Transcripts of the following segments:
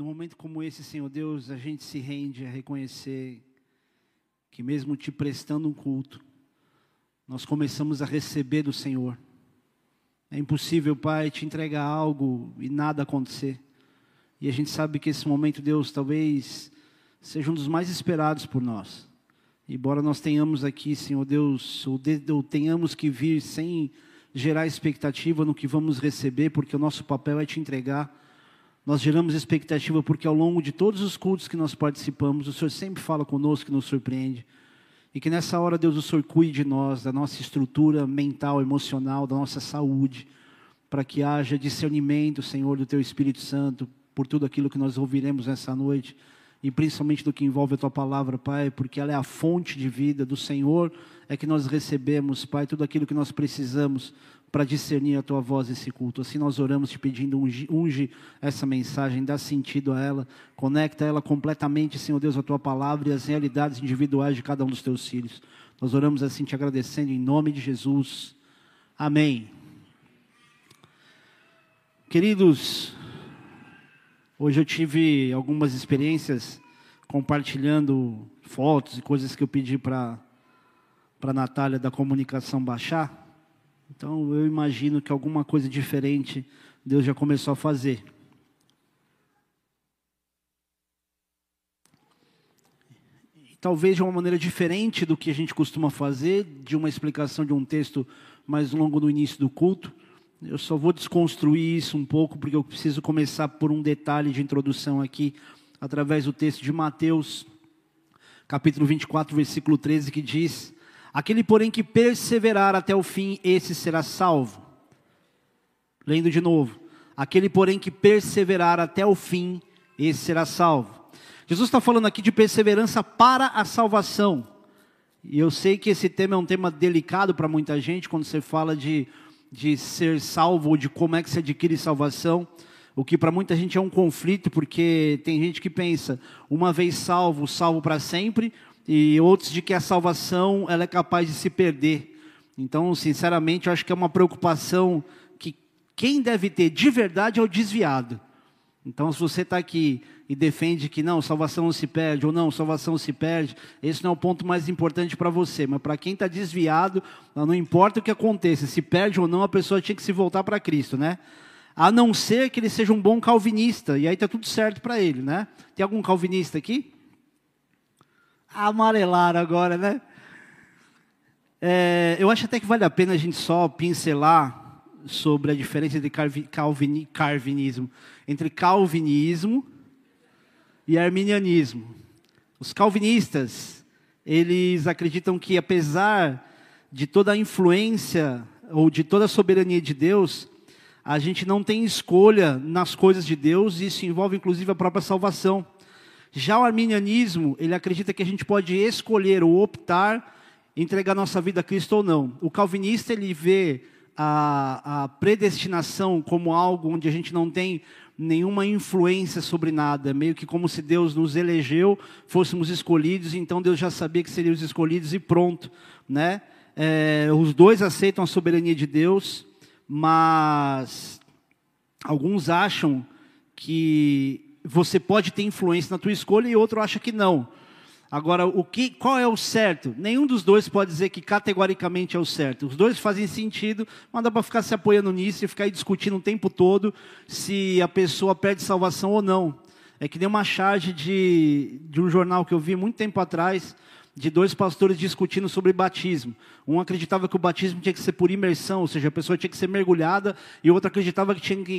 Num momento como esse, Senhor Deus, a gente se rende a reconhecer que mesmo te prestando um culto, nós começamos a receber do Senhor. É impossível, Pai, te entregar algo e nada acontecer. E a gente sabe que esse momento, Deus, talvez seja um dos mais esperados por nós. Embora nós tenhamos aqui, Senhor Deus, ou tenhamos que vir sem gerar expectativa no que vamos receber, porque o nosso papel é te entregar. Nós geramos expectativa porque ao longo de todos os cultos que nós participamos, o Senhor sempre fala conosco e nos surpreende. E que nessa hora, Deus, o Senhor cuide de nós, da nossa estrutura mental, emocional, da nossa saúde, para que haja discernimento, Senhor, do Teu Espírito Santo, por tudo aquilo que nós ouviremos nessa noite, e principalmente do que envolve a Tua Palavra, Pai, porque ela é a fonte de vida do Senhor, é que nós recebemos, Pai, tudo aquilo que nós precisamos para discernir a Tua voz nesse culto. Assim nós oramos te pedindo, unge essa mensagem, dá sentido a ela, conecta ela completamente, Senhor Deus, à Tua Palavra e às realidades individuais de cada um dos Teus filhos. Nós oramos assim te agradecendo em nome de Jesus. Amém. Queridos, hoje eu tive algumas experiências compartilhando fotos e coisas que eu pedi para Natália da comunicação baixar. Então, eu imagino que alguma coisa diferente Deus já começou a fazer. E talvez de uma maneira diferente do que a gente costuma fazer, de uma explicação de um texto mais longo no início do culto. Eu só vou desconstruir isso um pouco, porque eu preciso começar por um detalhe de introdução aqui, através do texto de Mateus, capítulo 24, versículo 13, que diz: aquele, porém, que perseverar até o fim, esse será salvo. Lendo de novo. Aquele, porém, que perseverar até o fim, esse será salvo. Jesus está falando aqui de perseverança para a salvação. E eu sei que esse tema é um tema delicado para muita gente, quando você fala de ser salvo, ou de como é que se adquire salvação. O que para muita gente é um conflito, porque tem gente que pensa, uma vez salvo, salvo para sempre. E outros de que a salvação ela é capaz de se perder. Então, sinceramente, eu acho que é uma preocupação que quem deve ter de verdade é o desviado. Então, se você está aqui e defende que não, salvação não se perde, ou não, salvação se perde, esse não é o ponto mais importante para você. Mas para quem está desviado, não importa o que aconteça, se perde ou não, a pessoa tinha que se voltar para Cristo, né? A não ser que ele seja um bom calvinista, e aí está tudo certo para ele, né? Tem algum calvinista aqui? Amarelaram agora, né? Eu acho até que vale a pena a gente só pincelar sobre a diferença de calvinismo entre calvinismo e arminianismo. Os calvinistas, eles acreditam que apesar de toda a influência ou de toda a soberania de Deus, a gente não tem escolha nas coisas de Deus, e isso envolve inclusive a própria salvação. Já o arminianismo, ele acredita que a gente pode escolher ou optar, entregar nossa vida a Cristo ou não. O calvinista, ele vê a predestinação como algo onde a gente não tem nenhuma influência sobre nada. Meio que como se Deus nos elegeu, fôssemos escolhidos, então Deus já sabia que seriam os escolhidos e pronto, né? Os dois aceitam a soberania de Deus, mas alguns acham que você pode ter influência na tua escolha e outro acha que não. Agora, qual é o certo? Nenhum dos dois pode dizer que categoricamente é o certo. Os dois fazem sentido, mas dá para ficar se apoiando nisso e ficar aí discutindo o tempo todo se a pessoa perde salvação ou não. É que nem uma charge de um jornal que eu vi muito tempo atrás, de dois pastores discutindo sobre batismo. Um acreditava que o batismo tinha que ser por imersão, ou seja, a pessoa tinha que ser mergulhada, e o outro acreditava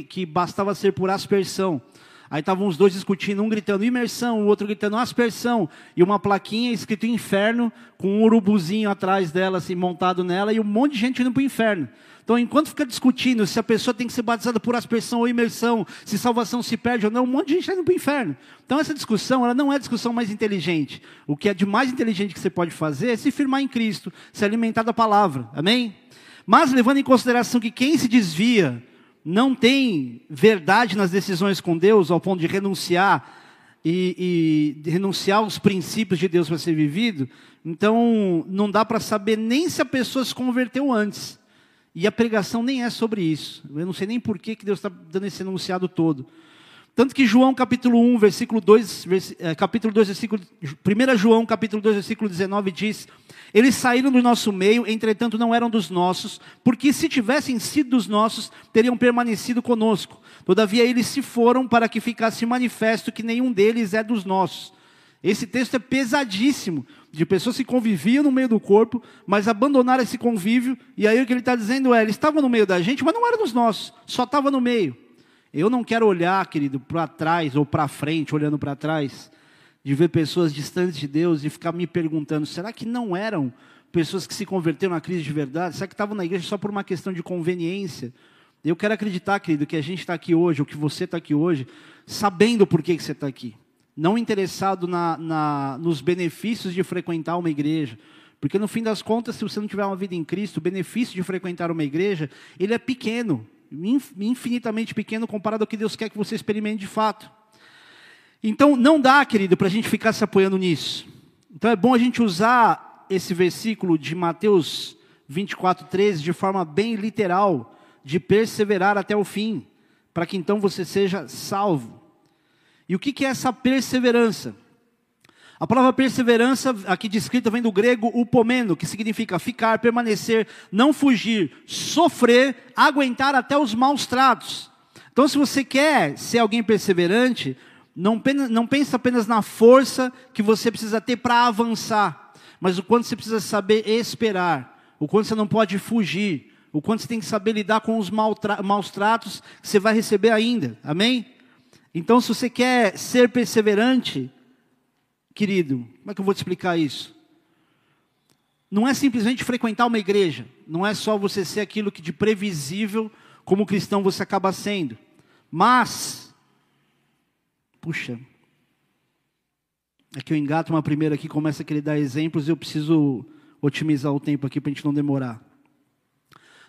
que bastava ser por aspersão. Aí estavam os dois discutindo, um gritando imersão, o outro gritando aspersão, e uma plaquinha escrito inferno, com um urubuzinho atrás dela, assim, montado nela, e um monte de gente indo para o inferno. Então, enquanto fica discutindo se a pessoa tem que ser batizada por aspersão ou imersão, se salvação se perde ou não, um monte de gente está indo para o inferno. Então, essa discussão, ela não é a discussão mais inteligente. O que é de mais inteligente que você pode fazer é se firmar em Cristo, se alimentar da palavra, amém? Mas, levando em consideração que quem se desvia não tem verdade nas decisões com Deus, ao ponto de renunciar e renunciar aos princípios de Deus para ser vivido, então não dá para saber nem se a pessoa se converteu antes. E a pregação nem é sobre isso. Eu não sei nem por que Deus está dando esse enunciado todo. Tanto que João, capítulo 1, versículo 2, capítulo 2, versículo 1 João, capítulo 2, versículo 19, diz: eles saíram do nosso meio, entretanto não eram dos nossos, porque se tivessem sido dos nossos, teriam permanecido conosco. Todavia eles se foram para que ficasse manifesto que nenhum deles é dos nossos. Esse texto é pesadíssimo, de pessoas que conviviam no meio do corpo, mas abandonaram esse convívio, e aí o que ele está dizendo é, eles estavam no meio da gente, mas não eram dos nossos, só estavam no meio. Eu não quero olhar, querido, para trás ou para frente, olhando para trás, de ver pessoas distantes de Deus e ficar me perguntando, será que não eram pessoas que se converteram na crise de verdade? Será que estavam na igreja só por uma questão de conveniência? Eu quero acreditar, querido, que a gente está aqui hoje, ou que você está aqui hoje, sabendo por que você está aqui. Não interessado nos benefícios de frequentar uma igreja. Porque no fim das contas, se você não tiver uma vida em Cristo, o benefício de frequentar uma igreja, ele é pequeno. Infinitamente pequeno comparado ao que Deus quer que você experimente de fato. Então não dá, querido, para a gente ficar se apoiando nisso. Então é bom a gente usar esse versículo de Mateus 24:13 de forma bem literal, de perseverar até o fim, para que então você seja salvo. E o que é essa perseverança? A palavra perseverança, aqui descrita, vem do grego upomeno, que significa ficar, permanecer, não fugir, sofrer, aguentar até os maus tratos. Então, se você quer ser alguém perseverante, não pense apenas na força que você precisa ter para avançar, mas o quanto você precisa saber esperar, o quanto você não pode fugir, o quanto você tem que saber lidar com os maus tratos que você vai receber ainda, amém? Então, se você quer ser perseverante, querido, como é que eu vou te explicar isso? Não é simplesmente frequentar uma igreja, não é só você ser aquilo que de previsível, como cristão você acaba sendo, mas, puxa, é que eu engato uma primeira aqui, começa a querer dar exemplos, eu preciso otimizar o tempo aqui para a gente não demorar.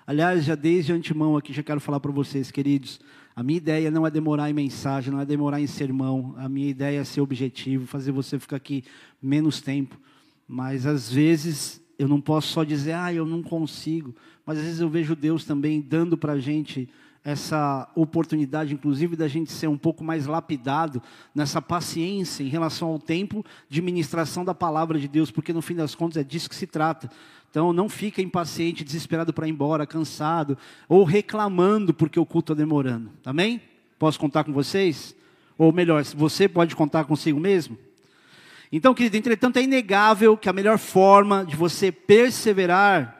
Aliás, já desde antemão aqui, já quero falar para vocês, queridos, a minha ideia não é demorar em mensagem, não é demorar em sermão. A minha ideia é ser objetivo, fazer você ficar aqui menos tempo. Mas às vezes eu não posso só dizer, eu não consigo. Mas às vezes eu vejo Deus também dando para a gente essa oportunidade, inclusive, da gente ser um pouco mais lapidado nessa paciência em relação ao tempo de ministração da palavra de Deus, porque no fim das contas é disso que se trata. Então, não fica impaciente, desesperado para ir embora, cansado, ou reclamando porque o culto está demorando. Amém? Posso contar com vocês? Ou melhor, você pode contar consigo mesmo? Então, querido, entretanto, é inegável que a melhor forma de você perseverar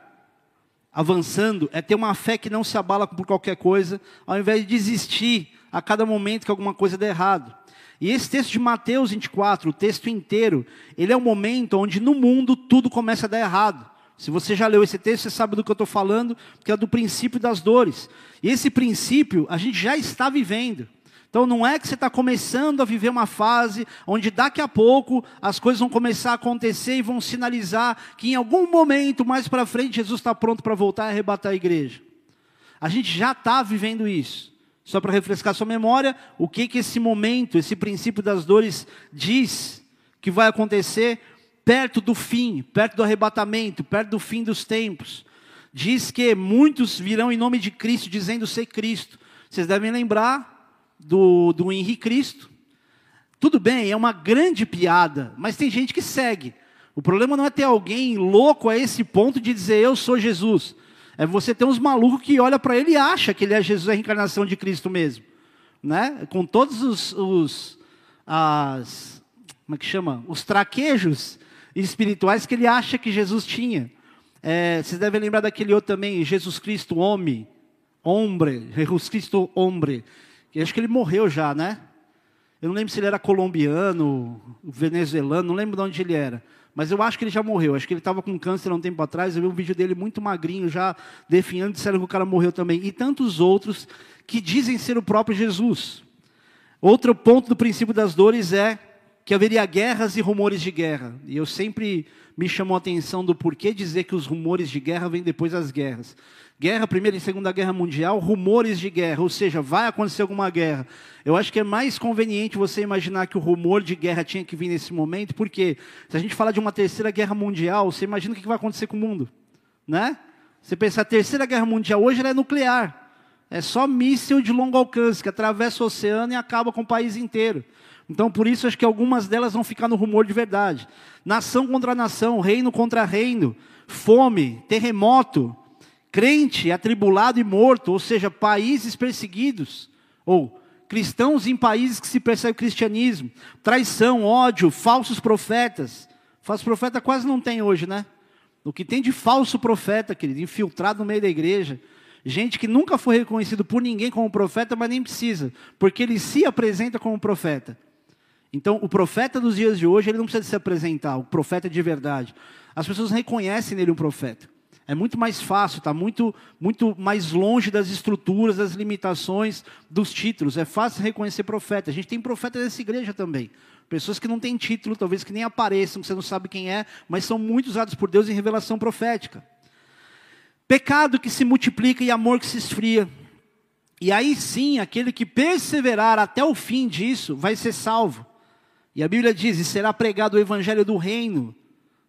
avançando é ter uma fé que não se abala por qualquer coisa, ao invés de desistir a cada momento que alguma coisa der errado. E esse texto de Mateus 24, o texto inteiro, ele é um momento onde no mundo tudo começa a dar errado. Se você já leu esse texto, você sabe do que eu estou falando, que é do princípio das dores. E esse princípio, a gente já está vivendo. Então, não é que você está começando a viver uma fase onde daqui a pouco as coisas vão começar a acontecer e vão sinalizar que em algum momento, mais para frente, Jesus está pronto para voltar e arrebatar a igreja. A gente já está vivendo isso. Só para refrescar sua memória, o que esse momento, esse princípio das dores diz que vai acontecer perto do fim, perto do arrebatamento, perto do fim dos tempos. Diz que muitos virão em nome de Cristo, dizendo ser Cristo. Vocês devem lembrar do Henrique Cristo. Tudo bem, é uma grande piada, mas tem gente que segue. O problema não é ter alguém louco a esse ponto de dizer, eu sou Jesus. É você ter uns malucos que olham para ele e acham que ele é Jesus, a reencarnação de Cristo mesmo. Né? Com todos como é que chama? Os traquejos espirituais que ele acha que Jesus tinha. Vocês devem lembrar daquele outro também, Jesus Cristo homem, Jesus Cristo homem. Acho que ele morreu já, né? Eu não lembro se ele era colombiano, venezuelano, não lembro de onde ele era. Mas eu acho que ele já morreu, acho que ele estava com câncer há um tempo atrás, eu vi um vídeo dele muito magrinho, já definhando, disseram que o cara morreu também. E tantos outros que dizem ser o próprio Jesus. Outro ponto do princípio das dores é que haveria guerras e rumores de guerra. E eu sempre me chamou a atenção do porquê dizer que os rumores de guerra vêm depois das guerras. Guerra, Primeira e Segunda Guerra Mundial, rumores de guerra, ou seja, vai acontecer alguma guerra. Eu acho que é mais conveniente você imaginar que o rumor de guerra tinha que vir nesse momento, porque se a gente falar de uma Terceira Guerra Mundial, você imagina o que vai acontecer com o mundo, né? Você pensa, a Terceira Guerra Mundial hoje ela é nuclear. É só míssil de longo alcance, que atravessa o oceano e acaba com o país inteiro. Então, por isso, acho que algumas delas vão ficar no rumor de verdade. Nação contra nação, reino contra reino, fome, terremoto, crente atribulado e morto, ou seja, países perseguidos, ou cristãos em países que se persegue o cristianismo, traição, ódio, falsos profetas. Falso profeta quase não tem hoje, né? O que tem de falso profeta, querido, infiltrado no meio da igreja, gente que nunca foi reconhecido por ninguém como profeta, mas nem precisa, porque ele se apresenta como profeta. Então, o profeta dos dias de hoje, ele não precisa se apresentar, o profeta de verdade. As pessoas reconhecem nele um profeta. É muito mais fácil, está muito mais longe das estruturas, das limitações, dos títulos. É fácil reconhecer profeta. A gente tem profeta nessa igreja também. Pessoas que não têm título, talvez que nem apareçam, que você não sabe quem é, mas são muito usados por Deus em revelação profética. Pecado que se multiplica e amor que se esfria. E aí sim, aquele que perseverar até o fim disso, vai ser salvo. E a Bíblia diz, e será pregado o evangelho do reino.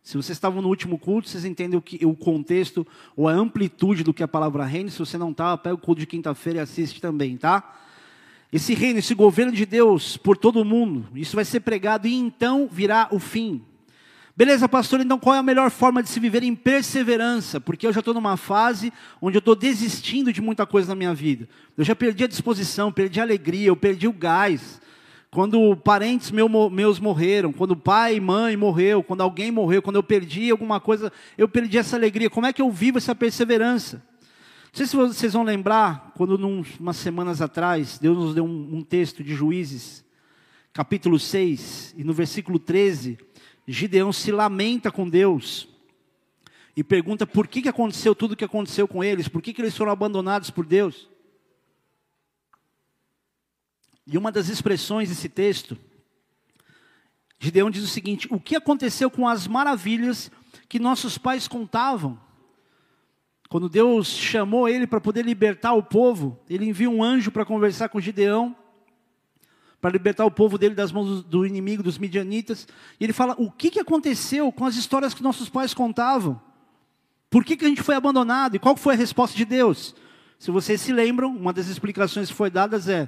Se vocês estavam no último culto, vocês entendem o contexto ou a amplitude do que é a palavra reino. Se você não estava, pega o culto de quinta-feira e assiste também, tá? Esse reino, esse governo de Deus por todo o mundo, isso vai ser pregado e então virá o fim. Beleza, pastor, então qual é a melhor forma de se viver em perseverança? Porque eu já estou numa fase onde eu estou desistindo de muita coisa na minha vida. Eu já perdi a disposição, perdi a alegria, eu perdi o gás. Quando parentes meus morreram, quando pai e mãe morreu, quando alguém morreu, quando eu perdi alguma coisa, eu perdi essa alegria. Como é que eu vivo essa perseverança? Não sei se vocês vão lembrar, quando umas semanas atrás, Deus nos deu um texto de Juízes, capítulo 6, e no versículo 13, Gideão se lamenta com Deus e pergunta por que aconteceu tudo o que aconteceu com eles, por que eles foram abandonados por Deus. E uma das expressões desse texto, Gideão diz o seguinte: o que aconteceu com as maravilhas que nossos pais contavam? Quando Deus chamou ele para poder libertar o povo, ele envia um anjo para conversar com Gideão, para libertar o povo dele das mãos do inimigo, dos midianitas. E ele fala, o que aconteceu com as histórias que nossos pais contavam? Por que a gente foi abandonado? E qual foi a resposta de Deus? Se vocês se lembram, uma das explicações que foi dadas é: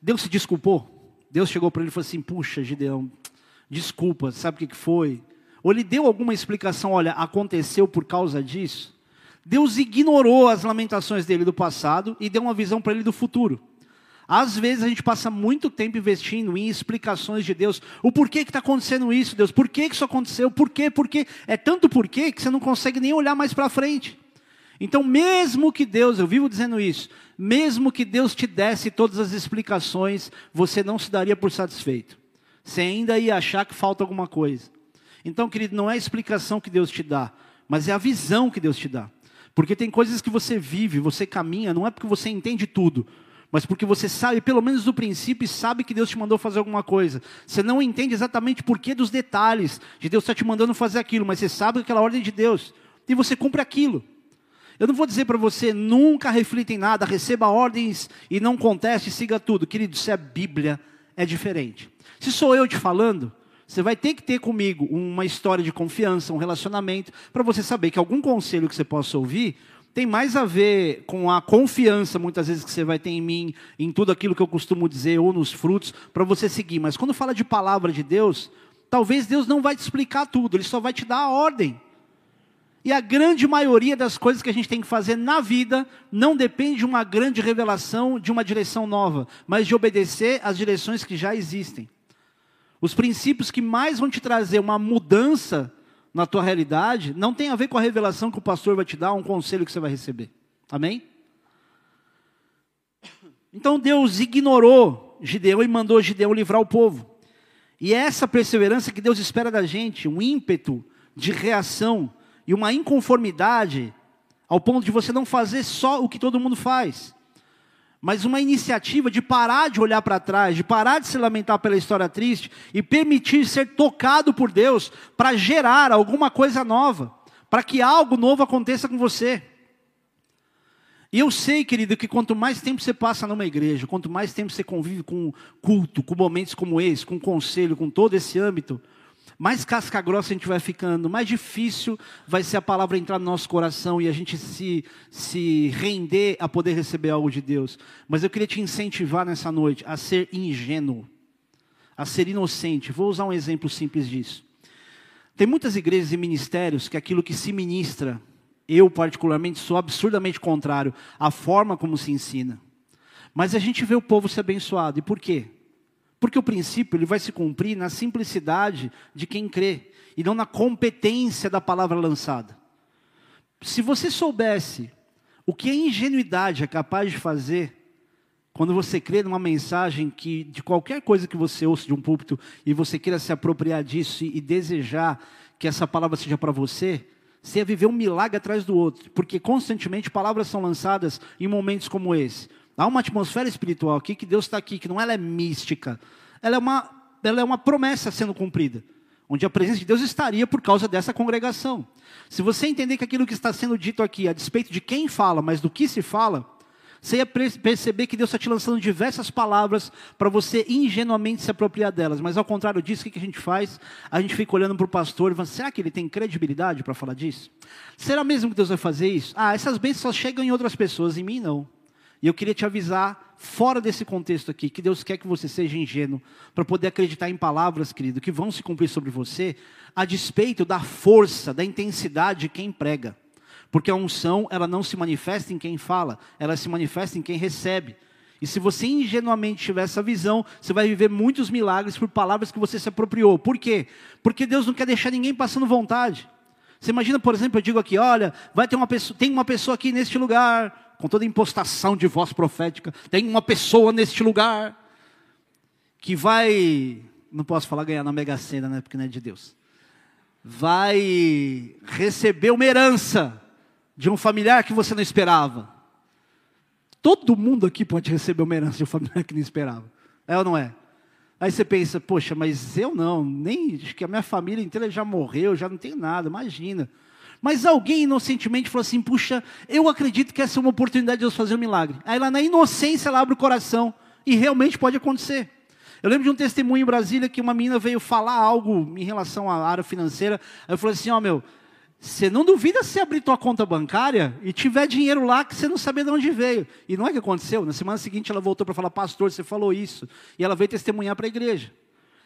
Deus se desculpou. Deus chegou para ele e falou assim: puxa, Gideão, desculpa, sabe o que foi? Ou ele deu alguma explicação, olha, aconteceu por causa disso. Deus ignorou as lamentações dele do passado e deu uma visão para ele do futuro. Às vezes a gente passa muito tempo investindo em explicações de Deus. O porquê que está acontecendo isso, Deus? Por que isso aconteceu? Por quê? É tanto porquê que você não consegue nem olhar mais para frente. Então, mesmo que Deus, eu vivo dizendo isso, mesmo que Deus te desse todas as explicações, você não se daria por satisfeito. Você ainda ia achar que falta alguma coisa. Então, querido, não é a explicação que Deus te dá, mas é a visão que Deus te dá. Porque tem coisas que você vive, você caminha, não é porque você entende tudo, mas porque você sabe, pelo menos do princípio, sabe que Deus te mandou fazer alguma coisa. Você não entende exatamente o porquê dos detalhes de Deus está te mandando fazer aquilo, mas você sabe aquela ordem de Deus e você cumpre aquilo. Eu não vou dizer para você, nunca reflita em nada, receba ordens e não conteste, siga tudo. Querido, se a Bíblia é diferente. Se sou eu te falando, você vai ter que ter comigo uma história de confiança, um relacionamento, para você saber que algum conselho que você possa ouvir tem mais a ver com a confiança, muitas vezes, que você vai ter em mim, em tudo aquilo que eu costumo dizer, ou nos frutos, para você seguir. Mas quando fala de palavra de Deus, talvez Deus não vai te explicar tudo, Ele só vai te dar a ordem. E a grande maioria das coisas que a gente tem que fazer na vida não depende de uma grande revelação, de uma direção nova, mas de obedecer às direções que já existem. Os princípios que mais vão te trazer uma mudança na tua realidade não tem a ver com a revelação que o pastor vai te dar, um conselho que você vai receber. Amém? Então Deus ignorou Gideão e mandou Gideão livrar o povo. E é essa perseverança que Deus espera da gente, um ímpeto de reação e uma inconformidade, ao ponto de você não fazer só o que todo mundo faz, mas uma iniciativa de parar de olhar para trás, de parar de se lamentar pela história triste, e permitir ser tocado por Deus, para gerar alguma coisa nova, para que algo novo aconteça com você. E eu sei, querido, que quanto mais tempo você passa numa igreja, quanto mais tempo você convive com culto, com momentos como esse, com conselho, com todo esse âmbito, mais casca grossa a gente vai ficando, mais difícil vai ser a palavra entrar no nosso coração e a gente se render a poder receber algo de Deus. Mas eu queria te incentivar nessa noite a ser ingênuo, a ser inocente. Vou usar um exemplo simples disso. Tem muitas igrejas e ministérios que aquilo que se ministra, eu particularmente sou absurdamente contrário à forma como se ensina. Mas a gente vê o povo ser abençoado. E por quê? Porque o princípio ele vai se cumprir na simplicidade de quem crê, e não na competência da palavra lançada. Se você soubesse o que a ingenuidade é capaz de fazer, quando você crê numa mensagem que, de qualquer coisa que você ouça de um púlpito, e você queira se apropriar disso e desejar que essa palavra seja para você, você ia viver um milagre atrás do outro. Porque constantemente palavras são lançadas em momentos como esse. Há uma atmosfera espiritual aqui, que Deus está aqui, que não ela é mística. Ela é uma promessa sendo cumprida, onde a presença de Deus estaria por causa dessa congregação. Se você entender que aquilo que está sendo dito aqui, a despeito de quem fala, mas do que se fala, você ia perceber que Deus está te lançando diversas palavras para você ingenuamente se apropriar delas. Mas ao contrário disso, o que a gente faz? A gente fica olhando para o pastor e fala, será que ele tem credibilidade para falar disso? Será mesmo que Deus vai fazer isso? Ah, essas bênçãos só chegam em outras pessoas, em mim não. E eu queria te avisar, fora desse contexto aqui, que Deus quer que você seja ingênuo para poder acreditar em palavras, querido, que vão se cumprir sobre você, a despeito da força, da intensidade de quem prega. Porque a unção, ela não se manifesta em quem fala, ela se manifesta em quem recebe. E se você ingenuamente tiver essa visão, você vai viver muitos milagres por palavras que você se apropriou. Por quê? Porque Deus não quer deixar ninguém passando vontade. Você imagina, por exemplo, eu digo aqui, olha, tem uma pessoa aqui neste lugar, com toda a impostação de voz profética, tem uma pessoa neste lugar que vai, não posso falar ganhar na Mega Sena, né, porque não é de Deus, vai receber uma herança de um familiar que você não esperava. Todo mundo aqui pode receber uma herança de um familiar que não esperava, é ou não é? Aí você pensa, poxa, mas eu não, nem acho que a minha família inteira já morreu, já não tenho nada, imagina. Mas alguém inocentemente falou assim, puxa, eu acredito que essa é uma oportunidade de Deus fazer um milagre. Aí lá na inocência, ela abre o coração e realmente pode acontecer. Eu lembro de um testemunho em Brasília que uma menina veio falar algo em relação à área financeira. Aí eu falei assim, ó meu, você não duvida se abrir tua conta bancária e tiver dinheiro lá que você não sabia de onde veio. E não é que aconteceu, na semana seguinte ela voltou para falar, pastor, você falou isso. E ela veio testemunhar para a igreja.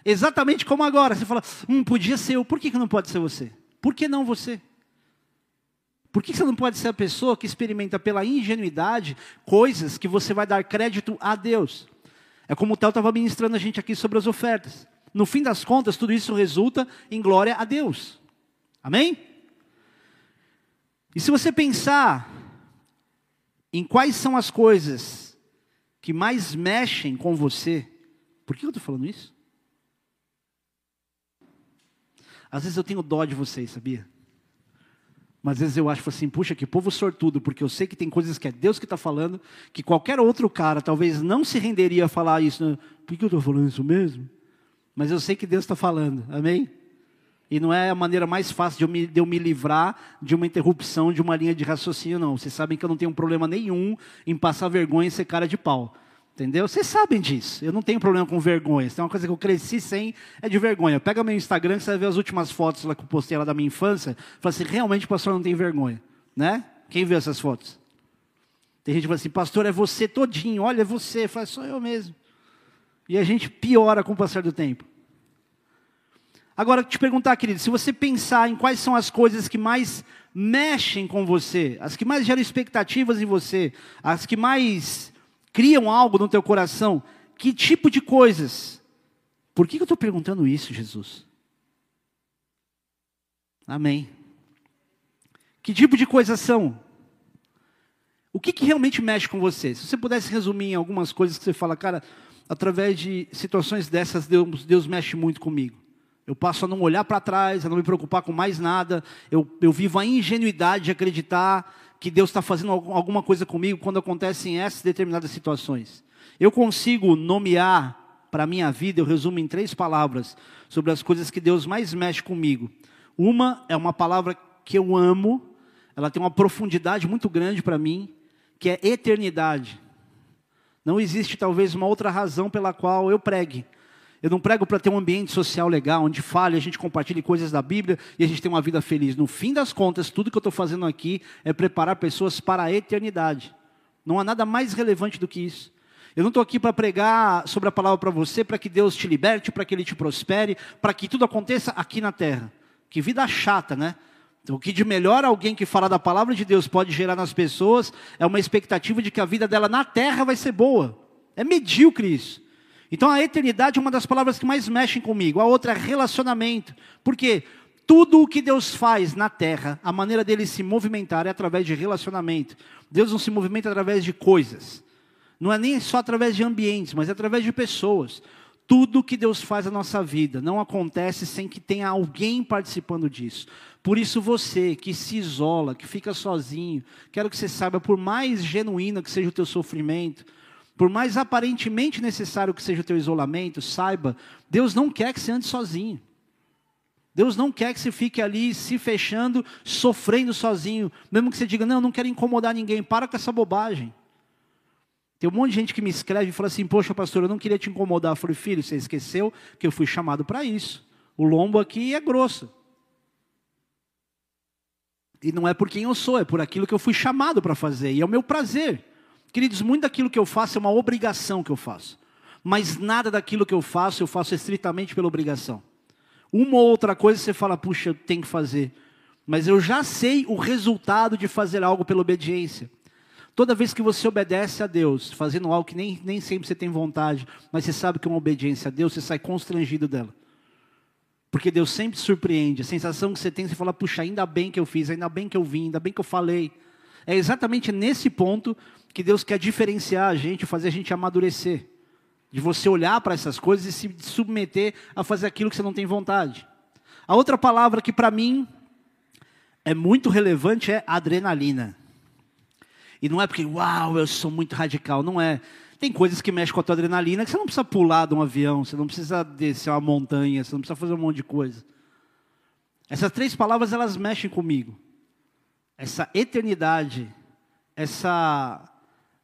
Exatamente como agora, você fala, podia ser eu, por que não pode ser você? Por que não você? Por que você não pode ser a pessoa que experimenta pela ingenuidade coisas que você vai dar crédito a Deus? É como o Théo estava ministrando a gente aqui sobre as ofertas. No fim das contas, tudo isso resulta em glória a Deus. Amém? E se você pensar em quais são as coisas que mais mexem com você, por que eu estou falando isso? Às vezes eu tenho dó de vocês, sabia? Mas às vezes eu acho assim, puxa, que povo sortudo, porque eu sei que tem coisas que é Deus que está falando, que qualquer outro cara talvez não se renderia a falar isso. Né? Por que eu estou falando isso mesmo? Mas eu sei que Deus está falando, amém? E não é a maneira mais fácil de eu me livrar de uma interrupção, de uma linha de raciocínio, não. Vocês sabem que eu não tenho problema nenhum em passar vergonha e ser cara de pau. Entendeu? Vocês sabem disso. Eu não tenho problema com vergonha. Se tem uma coisa que eu cresci sem, é de vergonha. Pega meu Instagram, que você vai ver as últimas fotos lá que eu postei lá da minha infância. Fala assim, realmente o pastor não tem vergonha. Né? Quem viu essas fotos? Tem gente que fala assim, pastor, é você todinho. Olha, é você. Fala, sou eu mesmo. E a gente piora com o passar do tempo. Agora, te perguntar, querido, se você pensar em quais são as coisas que mais mexem com você, as que mais geram expectativas em você, as que mais criam algo no teu coração, que tipo de coisas? Por que eu estou perguntando isso, Jesus? Amém. Que tipo de coisas são? O que realmente mexe com você? Se você pudesse resumir em algumas coisas que você fala, cara, através de situações dessas, Deus mexe muito comigo. Eu passo a não olhar para trás, a não me preocupar com mais nada, eu vivo a ingenuidade de acreditar que Deus está fazendo alguma coisa comigo quando acontecem essas determinadas situações. Eu consigo nomear para a minha vida, eu resumo em 3 palavras, sobre as coisas que Deus mais mexe comigo. Uma é uma palavra que eu amo, ela tem uma profundidade muito grande para mim, que é eternidade. Não existe talvez uma outra razão pela qual eu pregue. Eu não prego para ter um ambiente social legal, onde fale, a gente compartilha coisas da Bíblia e a gente tem uma vida feliz. No fim das contas, tudo que eu estou fazendo aqui é preparar pessoas para a eternidade. Não há nada mais relevante do que isso. Eu não estou aqui para pregar sobre a palavra para você, para que Deus te liberte, para que Ele te prospere, para que tudo aconteça aqui na terra. Que vida chata, né? O que de melhor alguém que fala da palavra de Deus pode gerar nas pessoas é uma expectativa de que a vida dela na terra vai ser boa. É medíocre isso. Então a eternidade é uma das palavras que mais mexem comigo. A outra é relacionamento. Por quê? Tudo o que Deus faz na terra, a maneira dele se movimentar é através de relacionamento. Deus não se movimenta através de coisas. Não é nem só através de ambientes, mas é através de pessoas. Tudo que Deus faz na nossa vida não acontece sem que tenha alguém participando disso. Por isso você que se isola, que fica sozinho, quero que você saiba, por mais genuíno que seja o teu sofrimento, por mais aparentemente necessário que seja o teu isolamento, saiba, Deus não quer que você ande sozinho. Deus não quer que você fique ali se fechando, sofrendo sozinho. Mesmo que você diga, não, eu não quero incomodar ninguém, para com essa bobagem. Tem um monte de gente que me escreve e fala assim, poxa pastor, eu não queria te incomodar. Eu falei, filho, você esqueceu que eu fui chamado para isso. O lombo aqui é grosso. E não é por quem eu sou, é por aquilo que eu fui chamado para fazer. E é o meu prazer. Queridos, muito daquilo que eu faço é uma obrigação que eu faço. Mas nada daquilo que eu faço estritamente pela obrigação. Uma ou outra coisa você fala, puxa, eu tenho que fazer. Mas eu já sei o resultado de fazer algo pela obediência. Toda vez que você obedece a Deus, fazendo algo que nem sempre você tem vontade, mas você sabe que é uma obediência a Deus, você sai constrangido dela. Porque Deus sempre surpreende. A sensação que você tem, você fala, puxa, ainda bem que eu fiz, ainda bem que eu vim, ainda bem que eu falei. É exatamente nesse ponto que Deus quer diferenciar a gente, fazer a gente amadurecer. De você olhar para essas coisas e se submeter a fazer aquilo que você não tem vontade. A outra palavra que para mim é muito relevante é adrenalina. E não é porque, uau, eu sou muito radical, não é. Tem coisas que mexem com a tua adrenalina que você não precisa pular de um avião, você não precisa descer uma montanha, você não precisa fazer um monte de coisa. Essas três palavras, elas mexem comigo. Essa eternidade, essa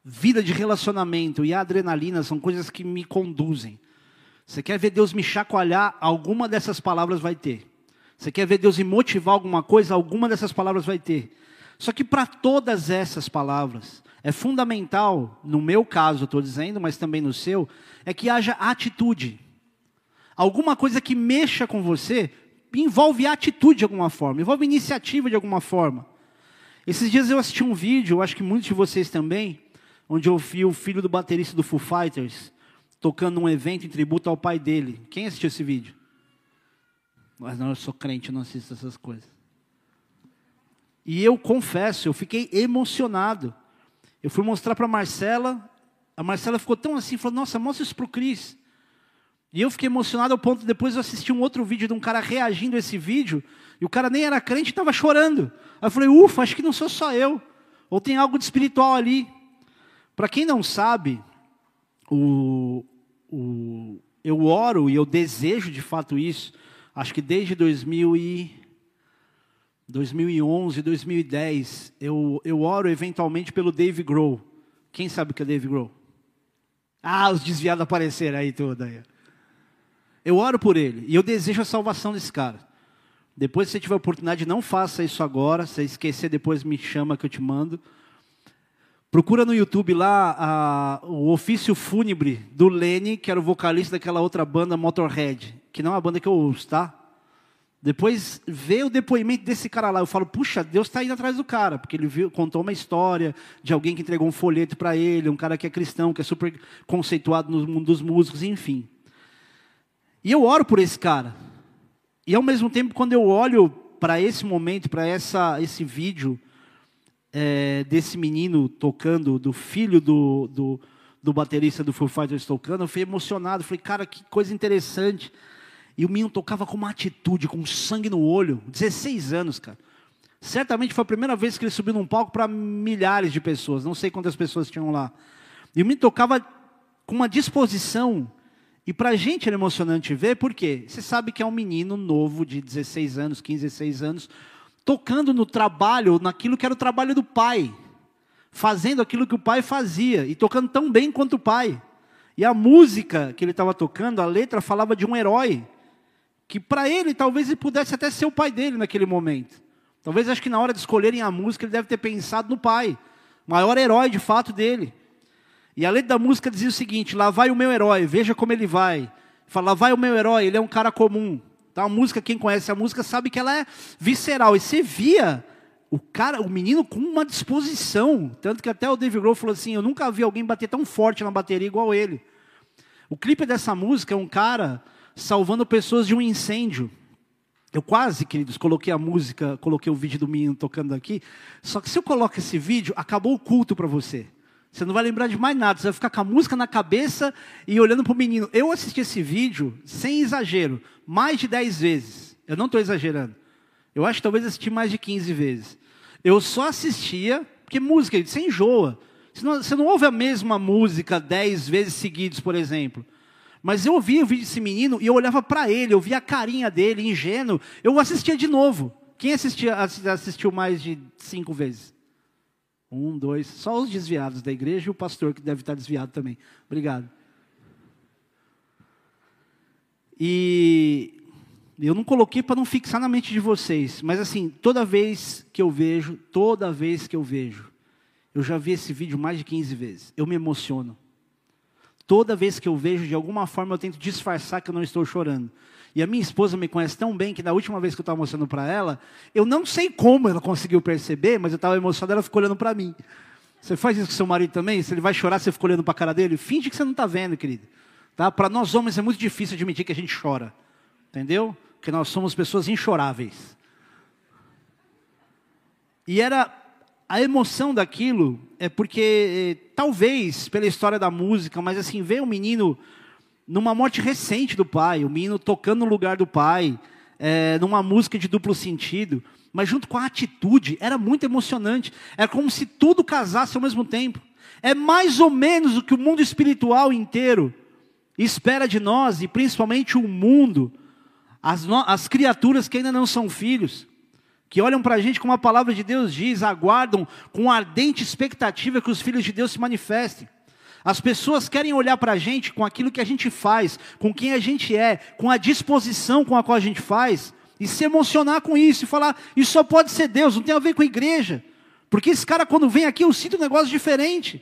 vida de relacionamento e a adrenalina são coisas que me conduzem. Você quer ver Deus me chacoalhar, alguma dessas palavras vai ter. Você quer ver Deus me motivar alguma coisa, alguma dessas palavras vai ter. Só que para todas essas palavras, é fundamental, no meu caso estou dizendo, mas também no seu, é que haja atitude. Alguma coisa que mexa com você, envolve atitude de alguma forma, envolve iniciativa de alguma forma. Esses dias eu assisti um vídeo, eu acho que muitos de vocês também, onde eu vi o filho do baterista do Foo Fighters tocando um evento em tributo ao pai dele. Quem assistiu esse vídeo? Mas não, eu sou crente, eu não assisto essas coisas. E eu confesso, eu fiquei emocionado. Eu fui mostrar para Marcela, a Marcela ficou tão assim, falou, nossa, mostra isso para o Cris. E eu fiquei emocionado ao ponto, depois eu assisti um outro vídeo de um cara reagindo a esse vídeo, e o cara nem era crente e estava chorando. Aí eu falei, ufa, acho que não sou só eu, ou tem algo de espiritual ali. Para quem não sabe, eu oro e eu desejo de fato isso, acho que desde 2011, 2010, eu oro eventualmente pelo Dave Grohl. Quem sabe o que é Dave Grohl? Ah, os desviados apareceram aí tudo aí. Eu oro por ele e eu desejo a salvação desse cara. Depois, se você tiver oportunidade, não faça isso agora. Se esquecer, depois me chama que eu te mando. Procura no YouTube lá o ofício fúnebre do Lenny, que era o vocalista daquela outra banda Motorhead, que não é a banda que eu ouço, tá? Depois vê o depoimento desse cara lá. Eu falo, puxa, Deus está indo atrás do cara, porque ele contou uma história de alguém que entregou um folheto para ele, um cara que é cristão, que é super conceituado no mundo dos músicos, enfim. E eu oro por esse cara. E ao mesmo tempo, quando eu olho para esse momento, para esse vídeo desse menino tocando, do filho do baterista do Foo Fighters tocando, eu fui emocionado. Falei, cara, que coisa interessante. E o menino tocava com uma atitude, com sangue no olho. 16 anos, cara. Certamente foi a primeira vez que ele subiu num palco para milhares de pessoas. Não sei quantas pessoas tinham lá. E o menino tocava com uma disposição. E para a gente era emocionante ver, por quê? Você sabe que é um menino novo de 16 anos, 15, 16 anos, tocando no trabalho, naquilo que era o trabalho do pai. Fazendo aquilo que o pai fazia. E tocando tão bem quanto o pai. E a música que ele estava tocando, a letra falava de um herói, que para ele, talvez ele pudesse até ser o pai dele naquele momento. Talvez, acho que na hora de escolherem a música, ele deve ter pensado no pai, maior herói de fato dele. E a letra da música dizia o seguinte: lá vai o meu herói, veja como ele vai. Fala, lá vai o meu herói, ele é um cara comum. Então, a música, quem conhece a música sabe que ela é visceral. E você via o cara, o menino com uma disposição. Tanto que até o Dave Grohl falou assim: eu nunca vi alguém bater tão forte na bateria igual ele. O clipe dessa música é um cara salvando pessoas de um incêndio. Eu quase, queridos, coloquei a música, coloquei o vídeo do menino tocando aqui. Só que se eu coloco esse vídeo, acabou o culto para você. Você não vai lembrar de mais nada, você vai ficar com a música na cabeça e olhando para o menino. Eu assisti esse vídeo, sem exagero, mais de 10 vezes. Eu não estou exagerando. Eu acho que talvez assisti mais de 15 vezes. Eu só assistia, porque música, você enjoa. Você não ouve a mesma música 10 vezes seguidas, por exemplo. Mas eu ouvia o vídeo desse menino e eu olhava para ele, eu via a carinha dele, ingênuo. Eu assistia de novo. Quem assistiu mais de 5 vezes? 1, 2, só os desviados da igreja e o pastor que deve estar desviado também. Obrigado. E eu não coloquei para não fixar na mente de vocês, mas assim, toda vez que eu vejo, eu já vi esse vídeo mais de 15 vezes, eu me emociono. Toda vez que eu vejo, de alguma forma eu tento disfarçar que eu não estou chorando. E a minha esposa me conhece tão bem que na última vez que eu estava mostrando para ela, eu não sei como ela conseguiu perceber, mas eu estava emocionado, ela ficou olhando para mim. Você faz isso com seu marido também? Se ele vai chorar, você fica olhando para a cara dele? Finge que você não está vendo, querido. Tá? Para nós homens é muito difícil admitir que a gente chora. Entendeu? Porque nós somos pessoas inchoráveis. E era a emoção daquilo, é porque, talvez, pela história da música, mas assim, ver o menino numa morte recente do pai, o menino tocando no lugar do pai, numa música de duplo sentido, mas junto com a atitude, era muito emocionante. Era como se tudo casasse ao mesmo tempo. É mais ou menos o que o mundo espiritual inteiro espera de nós, e principalmente o mundo, as criaturas que ainda não são filhos, que olham para a gente como a palavra de Deus diz, aguardam com ardente expectativa que os filhos de Deus se manifestem. As pessoas querem olhar para a gente com aquilo que a gente faz, com quem a gente é, com a disposição com a qual a gente faz, e se emocionar com isso, e falar, isso só pode ser Deus, não tem a ver com a igreja. Porque esse cara, quando vem aqui, eu sinto um negócio diferente.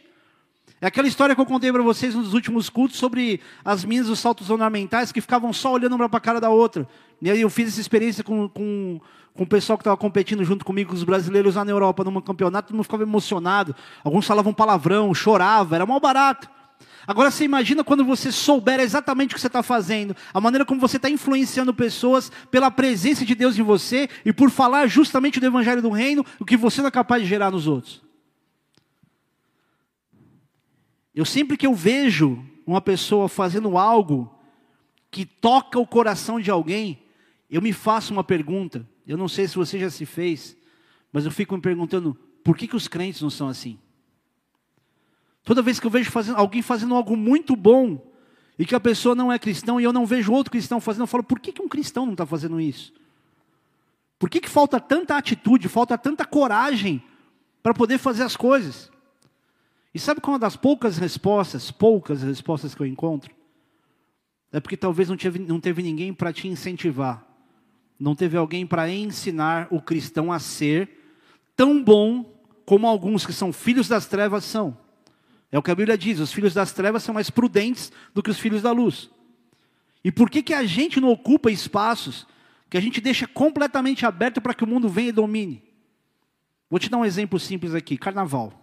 É aquela história que eu contei para vocês nos últimos cultos, sobre as meninas dos saltos ornamentais, que ficavam só olhando uma para a cara da outra. E aí eu fiz essa experiência com o pessoal que estava competindo junto comigo, com os brasileiros lá na Europa, num campeonato, todo mundo ficava emocionado, alguns falavam palavrão, chorava, era mal barato. Agora você imagina quando você souber exatamente o que você está fazendo, a maneira como você está influenciando pessoas pela presença de Deus em você, e por falar justamente do Evangelho do Reino, o que você não é capaz de gerar nos outros. Eu sempre que eu vejo uma pessoa fazendo algo que toca o coração de alguém, eu me faço uma pergunta. Eu não sei se você já se fez, mas eu fico me perguntando, por que os crentes não são assim? Toda vez que eu vejo alguém fazendo algo muito bom, e que a pessoa não é cristão, e eu não vejo outro cristão fazendo, eu falo, por que um cristão não está fazendo isso? Por que falta tanta atitude, falta tanta coragem para poder fazer as coisas? E sabe qual é uma das poucas respostas que eu encontro? É porque talvez não teve ninguém para te incentivar. Não teve alguém para ensinar o cristão a ser tão bom como alguns que são filhos das trevas são. É o que a Bíblia diz, os filhos das trevas são mais prudentes do que os filhos da luz. E por que a gente não ocupa espaços que a gente deixa completamente aberto para que o mundo venha e domine? Vou te dar um exemplo simples aqui, carnaval.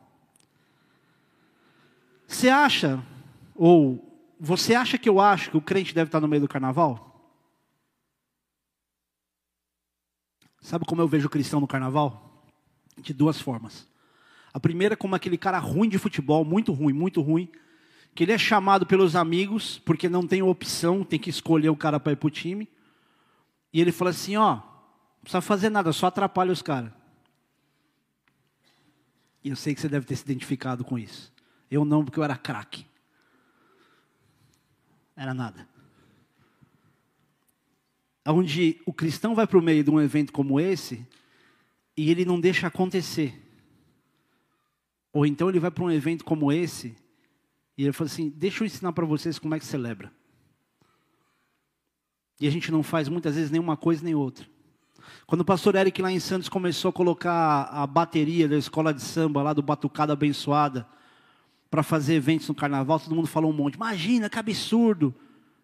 Você acha que eu acho que o crente deve estar no meio do carnaval? Sabe como eu vejo o cristão no carnaval? De duas formas. A primeira é como aquele cara ruim de futebol, muito ruim, que ele é chamado pelos amigos, porque não tem opção, tem que escolher o cara para ir para o time. E ele fala assim, ó, não precisa fazer nada, só atrapalha os caras. E eu sei que você deve ter se identificado com isso. Eu não, porque eu era craque. Era nada. Onde o cristão vai para o meio de um evento como esse, e ele não deixa acontecer. Ou então ele vai para um evento como esse, E ele falou assim, deixa eu ensinar para vocês como é que celebra. E a gente não faz muitas vezes nenhuma coisa nem outra. Quando o pastor Eric lá em Santos começou a colocar a bateria da escola de samba lá do Batucada Abençoada para fazer eventos no carnaval, todo mundo falou um monte. Imagina, que absurdo.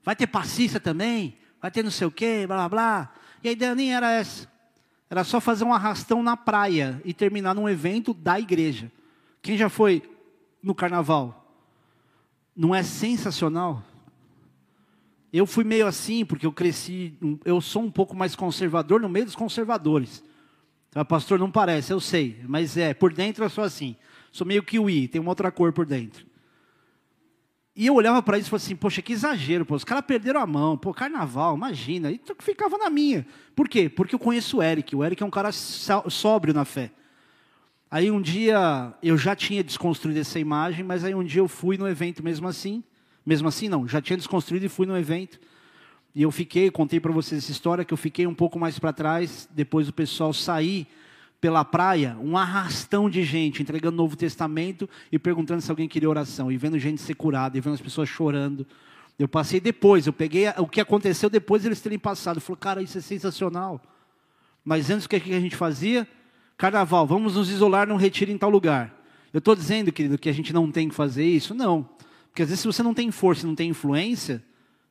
Vai ter passista também, vai ter não sei o quê, blá, blá, blá. E a ideia nem era essa. Era só fazer um arrastão na praia e terminar num evento da igreja. Quem já foi no carnaval? Não é sensacional? Eu fui meio assim, porque eu cresci, eu sou um pouco mais conservador no meio dos conservadores. Pastor, não parece, eu sei, mas é, por dentro eu sou assim. Sou meio kiwi, tem uma outra cor por dentro. E eu olhava para isso e falava assim, poxa, que exagero, pô, os caras perderam a mão, pô, carnaval, imagina. E eu ficava na minha. Por quê? Porque eu conheço o Eric é um cara sóbrio na fé. Aí um dia, eu já tinha desconstruído essa imagem, mas aí um dia eu fui no evento já tinha desconstruído e fui no evento. E eu fiquei, contei para vocês essa história, que eu fiquei um pouco mais para trás, depois do pessoal sair pela praia, um arrastão de gente, entregando o Novo Testamento e perguntando se alguém queria oração, e vendo gente ser curada, e vendo as pessoas chorando. Eu passei depois, eu peguei o que aconteceu depois de eles terem passado. Eu falei, cara, isso é sensacional. Mas antes, o que a gente fazia? Carnaval, vamos nos isolar num retiro em tal lugar. Eu estou dizendo, querido, que a gente não tem que fazer isso? Não. Porque às vezes se você não tem força, não tem influência,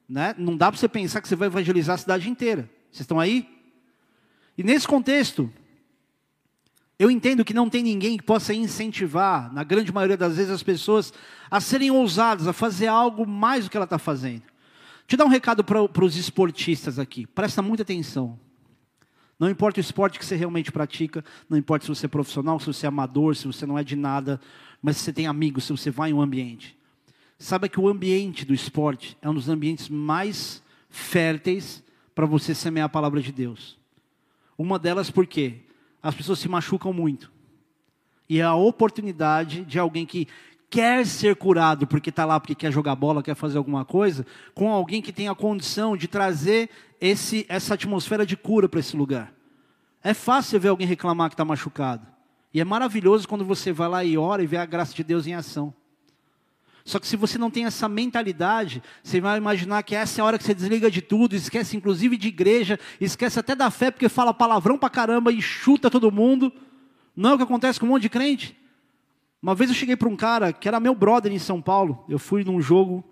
né, não dá para você pensar que você vai evangelizar a cidade inteira. Vocês estão aí? E nesse contexto, eu entendo que não tem ninguém que possa incentivar, na grande maioria das vezes, as pessoas a serem ousadas, a fazer algo mais do que ela está fazendo. Deixa eu dar um recado para os esportistas aqui. Presta muita atenção. Não importa o esporte que você realmente pratica, não importa se você é profissional, se você é amador, se você não é de nada, mas se você tem amigos, se você vai em um ambiente. Saiba que o ambiente do esporte é um dos ambientes mais férteis para você semear a palavra de Deus. Uma delas porque as pessoas se machucam muito. E é a oportunidade de alguém que quer ser curado porque está lá, porque quer jogar bola, quer fazer alguma coisa, com alguém que tem a condição de trazer essa atmosfera de cura para esse lugar. É fácil ver alguém reclamar que está machucado. E é maravilhoso quando você vai lá e ora e vê a graça de Deus em ação. Só que se você não tem essa mentalidade, você vai imaginar que essa é a hora que você desliga de tudo, esquece inclusive de igreja, esquece até da fé, porque fala palavrão pra caramba e chuta todo mundo. Não é o que acontece com um monte de crente. Uma vez eu cheguei para um cara que era meu brother em São Paulo, eu fui num jogo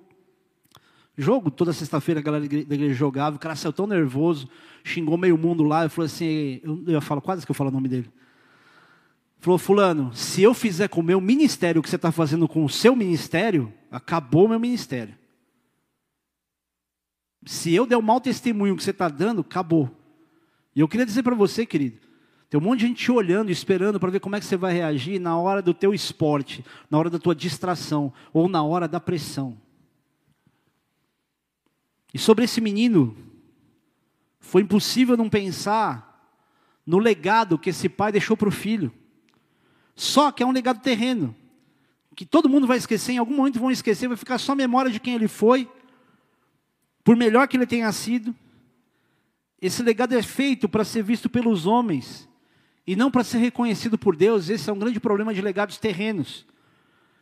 toda sexta-feira a galera da igreja jogava, o cara saiu tão nervoso, xingou meio mundo lá, eu falei assim, eu falo o nome dele. Falou, fulano, se eu fizer com o meu ministério o que você está fazendo com o seu ministério, acabou o meu ministério. Se eu der o mau testemunho que você está dando, acabou. E eu queria dizer para você, querido, tem um monte de gente te olhando, esperando para ver como é que você vai reagir na hora do teu esporte, na hora da tua distração, ou na hora da pressão. E sobre esse menino, foi impossível não pensar no legado que esse pai deixou para o filho. Só que é um legado terreno, que todo mundo vai esquecer, em algum momento vão esquecer, vai ficar só a memória de quem ele foi, por melhor que ele tenha sido. Esse legado é feito para ser visto pelos homens, e não para ser reconhecido por Deus. Esse é um grande problema de legados terrenos.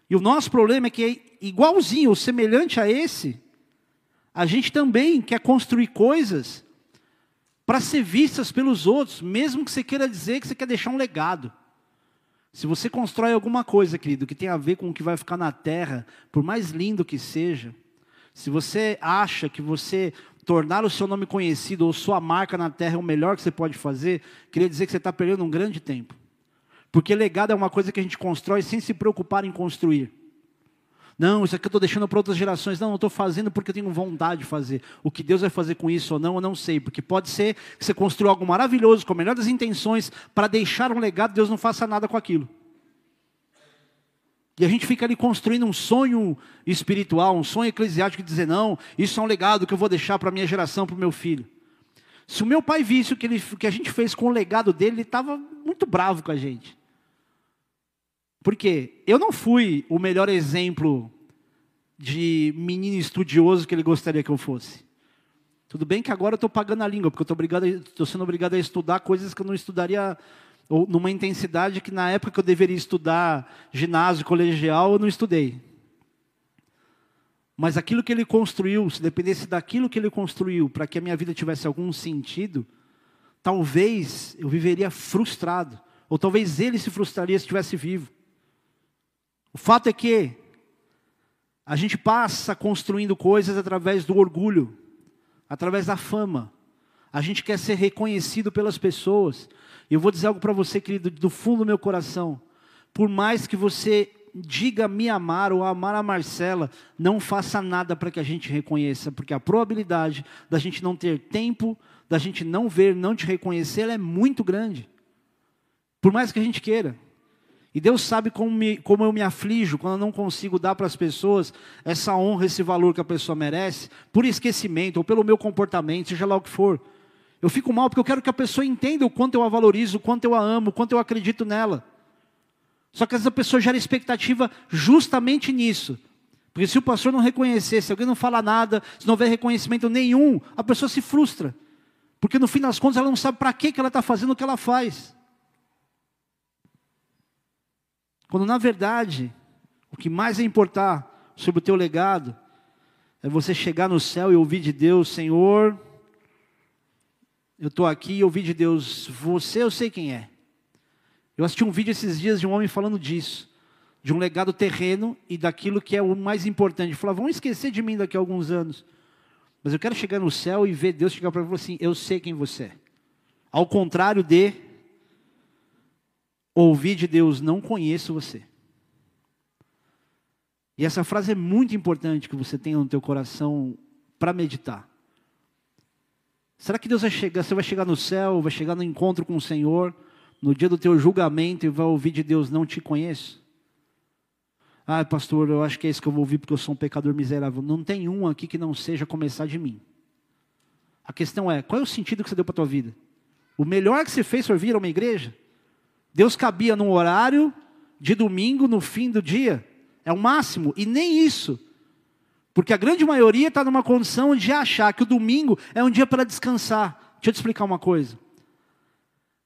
E o nosso problema é que é igualzinho, ou semelhante a esse, a gente também quer construir coisas para ser vistas pelos outros, mesmo que você queira dizer que você quer deixar um legado. Se você constrói alguma coisa, querido, que tem a ver com o que vai ficar na terra, por mais lindo que seja, se você acha que você tornar o seu nome conhecido ou sua marca na terra é o melhor que você pode fazer, queria dizer que você está perdendo um grande tempo. Porque legado é uma coisa que a gente constrói sem se preocupar em construir. Não, isso aqui eu estou deixando para outras gerações. Não, eu estou fazendo porque eu tenho vontade de fazer. O que Deus vai fazer com isso ou não, eu não sei. Porque pode ser que você construa algo maravilhoso, com a melhor das intenções, para deixar um legado, Deus não faça nada com aquilo. E a gente fica ali construindo um sonho espiritual, um sonho eclesiástico, de dizer, não, isso é um legado que eu vou deixar para a minha geração, para o meu filho. Se o meu pai visse o que a gente fez com o legado dele, ele estava muito bravo com a gente. Porque eu não fui o melhor exemplo de menino estudioso que ele gostaria que eu fosse. Tudo bem que agora eu estou pagando a língua, porque eu estou sendo obrigado a estudar coisas que eu não estudaria, ou numa intensidade que na época que eu deveria estudar ginásio, colegial, eu não estudei. Mas aquilo que ele construiu, se dependesse daquilo que ele construiu para que a minha vida tivesse algum sentido, talvez eu viveria frustrado. Ou talvez ele se frustraria se estivesse vivo. O fato é que a gente passa construindo coisas através do orgulho, através da fama. A gente quer ser reconhecido pelas pessoas. E eu vou dizer algo para você, querido, do fundo do meu coração. Por mais que você diga me amar ou amar a Marcela, não faça nada para que a gente reconheça, porque a probabilidade da gente não ter tempo, da gente não ver, não te reconhecer, ela é muito grande. Por mais que a gente queira. E Deus sabe como eu me aflijo quando eu não consigo dar para as pessoas essa honra, esse valor que a pessoa merece, por esquecimento ou pelo meu comportamento, seja lá o que for. Eu fico mal porque eu quero que a pessoa entenda o quanto eu a valorizo, o quanto eu a amo, o quanto eu acredito nela. Só que essa pessoa gera expectativa justamente nisso. Porque se o pastor não reconhecer, se alguém não falar nada, se não houver reconhecimento nenhum, a pessoa se frustra. Porque no fim das contas ela não sabe para que ela está fazendo o que ela faz. Quando na verdade, o que mais é importar sobre o teu legado, é você chegar no céu e ouvir de Deus: Senhor, eu estou aqui e ouvi de Deus, você eu sei quem é. Eu assisti um vídeo esses dias de um homem falando disso, de um legado terreno e daquilo que é o mais importante. Ele falou: vão esquecer de mim daqui a alguns anos, mas eu quero chegar no céu e ver Deus chegar para mim e falar assim: eu sei quem você é. Ao contrário de ouvir de Deus, não conheço você. E essa frase é muito importante que você tenha no teu coração para meditar. Será que Deus vai chegar? Você vai chegar no céu, vai chegar no encontro com o Senhor, no dia do teu julgamento, e vai ouvir de Deus: não te conheço? Ah, pastor, eu acho que é isso que eu vou ouvir porque eu sou um pecador miserável. Não tem um aqui que não seja começar de mim. A questão é: qual é o sentido que você deu para a tua vida? O melhor que você fez foi vir a uma igreja? Deus cabia num horário de domingo, no fim do dia. É o máximo. E nem isso. Porque a grande maioria está numa condição de achar que o domingo é um dia para descansar. Deixa eu te explicar uma coisa.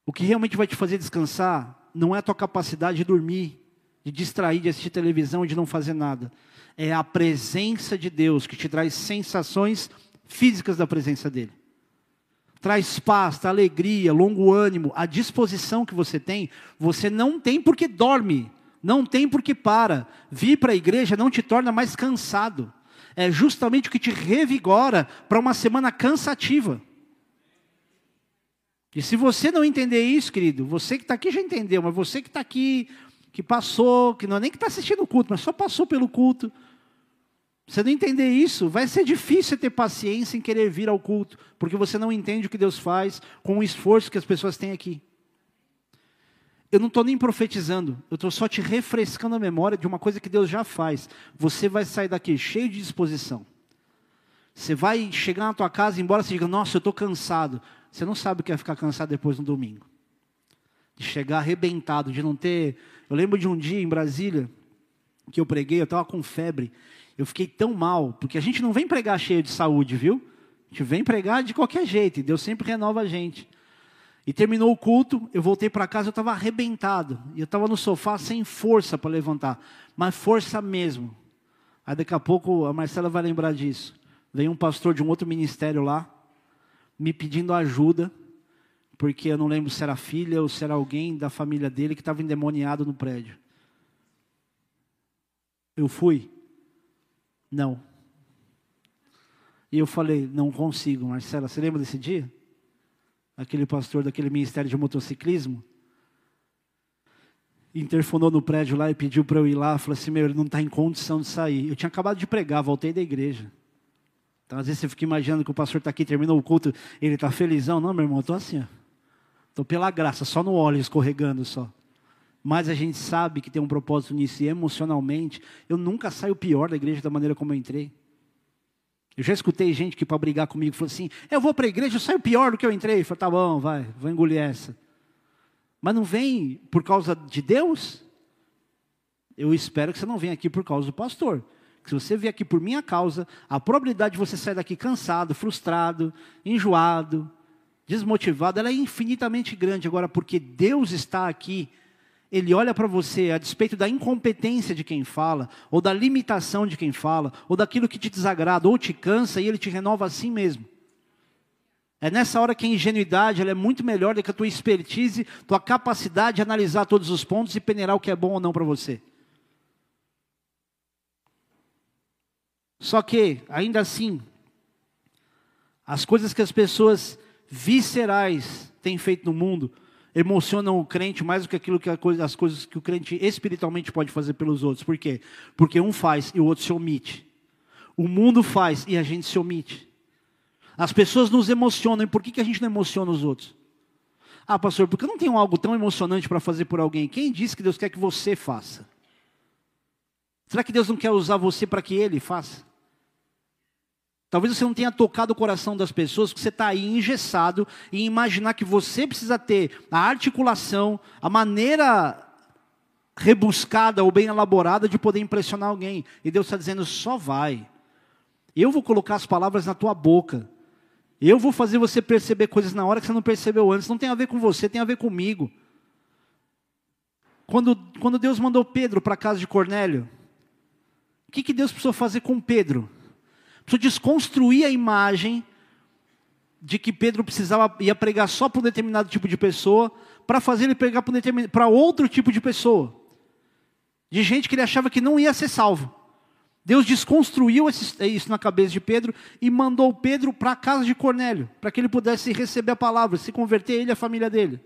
O que realmente vai te fazer descansar não é a tua capacidade de dormir, de distrair, de assistir televisão, de não fazer nada. É a presença de Deus que te traz sensações físicas da presença dEle. Traz paz, traz alegria, longo ânimo. A disposição que você não tem porque dorme, não tem porque para. Vir para a igreja não te torna mais cansado. É justamente o que te revigora para uma semana cansativa. E se você não entender isso, querido, você que está aqui já entendeu, mas você que está aqui, que passou, que não é nem que está assistindo o culto, mas só passou pelo culto, você não entender isso, vai ser difícil ter paciência em querer vir ao culto, porque você não entende o que Deus faz com o esforço que as pessoas têm aqui. Eu não estou nem profetizando, eu estou só te refrescando a memória de uma coisa que Deus já faz. Você vai sair daqui cheio de disposição. Você vai chegar na tua casa, embora você diga: nossa, eu estou cansado. Você não sabe o que é ficar cansado depois no domingo. De chegar arrebentado, de não ter... Eu lembro de um dia em Brasília, que eu preguei, eu estava com febre. Eu fiquei tão mal, porque a gente não vem pregar cheio de saúde, viu? A gente vem pregar de qualquer jeito, e Deus sempre renova a gente. E terminou o culto, eu voltei para casa, eu estava arrebentado. E eu estava no sofá sem força para levantar, mas força mesmo. Aí daqui a pouco a Marcela vai lembrar disso. Veio um pastor de um outro ministério lá, me pedindo ajuda, porque eu não lembro se era a filha ou se era alguém da família dele que estava endemoniado no prédio. Eu fui. Não. E eu falei: não consigo, Marcela. Você lembra desse dia? Aquele pastor daquele ministério de motociclismo interfonou no prédio lá e pediu para eu ir lá. Falou assim: meu, ele não está em condição de sair. Eu tinha acabado de pregar, voltei da igreja. Então, às vezes você fica imaginando que o pastor está aqui, terminou o culto, ele está felizão. Não, meu irmão, eu estou assim, ó. Estou pela graça, só no óleo, escorregando só. Mas a gente sabe que tem um propósito nisso, e emocionalmente, eu nunca saio pior da igreja da maneira como eu entrei. Eu já escutei gente que para brigar comigo falou assim: eu vou para a igreja, eu saio pior do que eu entrei. Eu falei: tá bom, vai, vou engolir essa. Mas não vem por causa de Deus? Eu espero que você não venha aqui por causa do pastor. Se você vier aqui por minha causa, a probabilidade de você sair daqui cansado, frustrado, enjoado, desmotivado, ela é infinitamente grande. Agora, porque Deus está aqui, ele olha para você a despeito da incompetência de quem fala, ou da limitação de quem fala, ou daquilo que te desagrada, ou te cansa, e ele te renova assim mesmo. É nessa hora que a ingenuidade ela é muito melhor do que a tua expertise, tua capacidade de analisar todos os pontos e peneirar o que é bom ou não para você. Só que, ainda assim, as coisas que as pessoas viscerais têm feito no mundo emocionam o crente mais do que aquilo que as coisas que o crente espiritualmente pode fazer pelos outros. Por quê? Porque um faz e o outro se omite. O mundo faz e a gente se omite. As pessoas nos emocionam. E por que a gente não emociona os outros? Ah, pastor, porque eu não tenho algo tão emocionante para fazer por alguém. Quem disse que Deus quer que você faça? Será que Deus não quer usar você para que Ele faça? Talvez você não tenha tocado o coração das pessoas, porque você está aí engessado em imaginar que você precisa ter a articulação, a maneira rebuscada ou bem elaborada de poder impressionar alguém. E Deus está dizendo, só vai. Eu vou colocar as palavras na tua boca. Eu vou fazer você perceber coisas na hora que você não percebeu antes. Não tem a ver com você, tem a ver comigo. Quando Deus mandou Pedro para a casa de Cornélio, o que Deus precisou fazer com Pedro? Precisou desconstruir a imagem de que Pedro ia pregar só para um determinado tipo de pessoa, para fazer ele pregar para outro tipo de pessoa. De gente que ele achava que não ia ser salvo. Deus desconstruiu isso na cabeça de Pedro e mandou Pedro para a casa de Cornélio, para que ele pudesse receber a palavra, se converter ele e a família dele.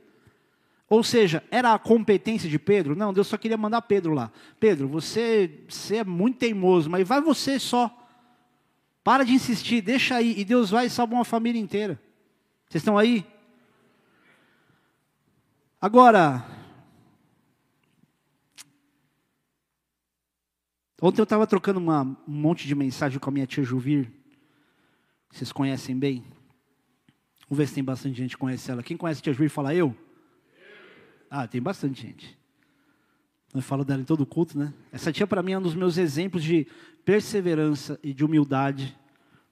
Ou seja, era a competência de Pedro? Não, Deus só queria mandar Pedro lá. Pedro, você é muito teimoso, mas vai você só. Para de insistir, deixa aí. E Deus vai e salva uma família inteira. Vocês estão aí? Agora, ontem eu estava trocando um monte de mensagem com a minha tia Juvir. Vocês conhecem bem? Vamos ver se tem bastante gente que conhece ela. Quem conhece a tia Juvir fala eu? Ah, tem bastante gente. Eu falo dela em todo culto, né? Essa tia, para mim, é um dos meus exemplos de perseverança e de humildade.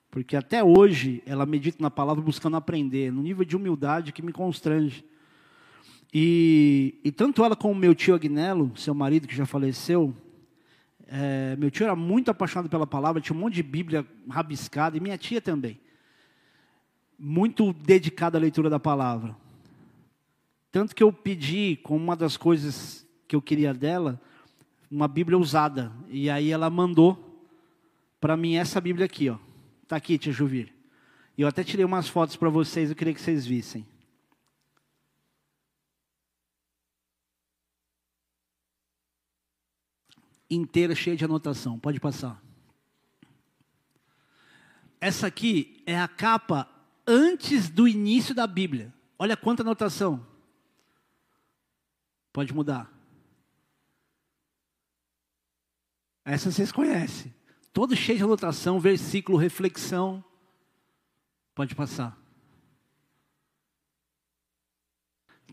Porque até hoje, ela medita na palavra buscando aprender. Num nível de humildade que me constrange. E tanto ela como meu tio Agnello, seu marido que já faleceu. Meu tio era muito apaixonado pela palavra. Tinha um monte de Bíblia rabiscada. E minha tia também. Muito dedicada à leitura da palavra. Tanto que eu pedi, como uma das coisas que eu queria dela, uma Bíblia usada. E aí ela mandou para mim essa Bíblia aqui, ó. Tá aqui, tia Juvir. E eu até tirei umas fotos para vocês, eu queria que vocês vissem. Inteira, cheia de anotação. Pode passar. Essa aqui é a capa antes do início da Bíblia. Olha quanta anotação. Pode mudar. Essa vocês conhecem. Todo cheio de anotação, versículo, reflexão. Pode passar.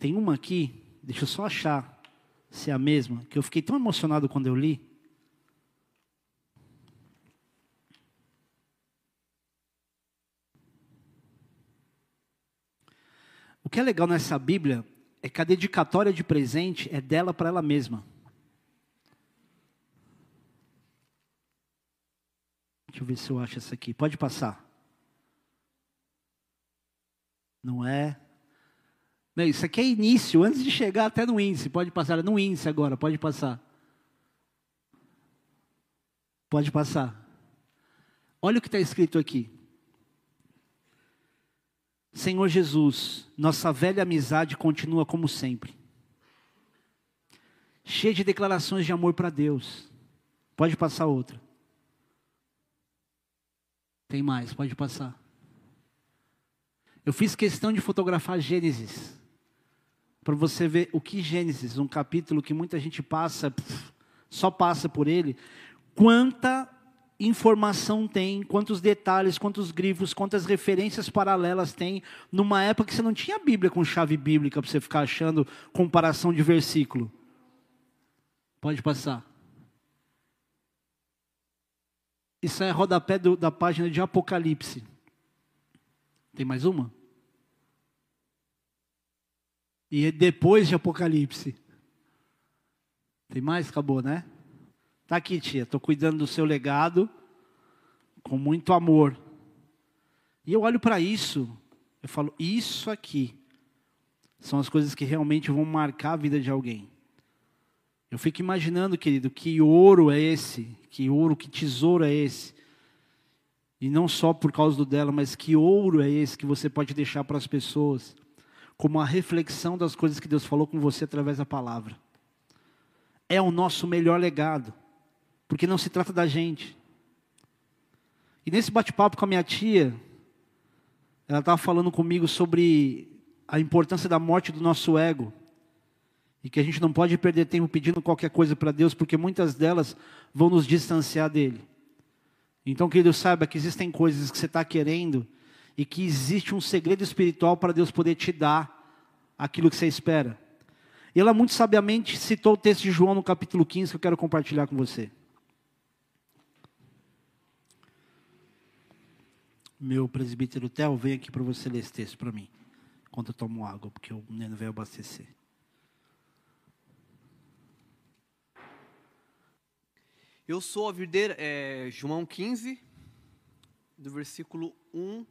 Tem uma aqui, deixa eu só achar se é a mesma, que eu fiquei tão emocionado quando eu li. O que é legal nessa Bíblia é que a dedicatória de presente é dela para ela mesma. Deixa eu ver se eu acho essa aqui. Pode passar. Não é? Não, isso aqui é início, antes de chegar até no índice. Pode passar. É no índice agora, pode passar. Pode passar. Olha o que está escrito aqui. Senhor Jesus, nossa velha amizade continua como sempre. Cheia de declarações de amor para Deus. Pode passar outra. Tem mais, pode passar. Eu fiz questão de fotografar Gênesis, para você ver o que Gênesis, um capítulo que muita gente só passa por ele, quanta informação tem, quantos detalhes, quantos grifos, quantas referências paralelas tem, numa época que você não tinha Bíblia com chave bíblica, para você ficar achando comparação de versículo. Pode passar. Isso é rodapé da página de Apocalipse. Tem mais uma? E é depois de Apocalipse. Tem mais? Acabou, né? Tá aqui, tia. Estou cuidando do seu legado com muito amor. E eu olho para isso, eu falo, isso aqui são as coisas que realmente vão marcar a vida de alguém. Eu fico imaginando, querido, que ouro é esse? Que ouro, que tesouro é esse? E não só por causa do dela, mas que ouro é esse que você pode deixar para as pessoas? Como a reflexão das coisas que Deus falou com você através da palavra. É o nosso melhor legado, porque não se trata da gente. E nesse bate-papo com a minha tia, ela estava falando comigo sobre a importância da morte do nosso ego. E que a gente não pode perder tempo pedindo qualquer coisa para Deus, porque muitas delas vão nos distanciar dEle. Então, querido, saiba que existem coisas que você está querendo e que existe um segredo espiritual para Deus poder te dar aquilo que você espera. E ela muito sabiamente citou o texto de João no capítulo 15, que eu quero compartilhar com você. Meu presbítero Théo, vem aqui para você ler esse texto para mim, enquanto eu tomo água, porque o menino veio abastecer. Eu sou a videira, João 15, do versículo 1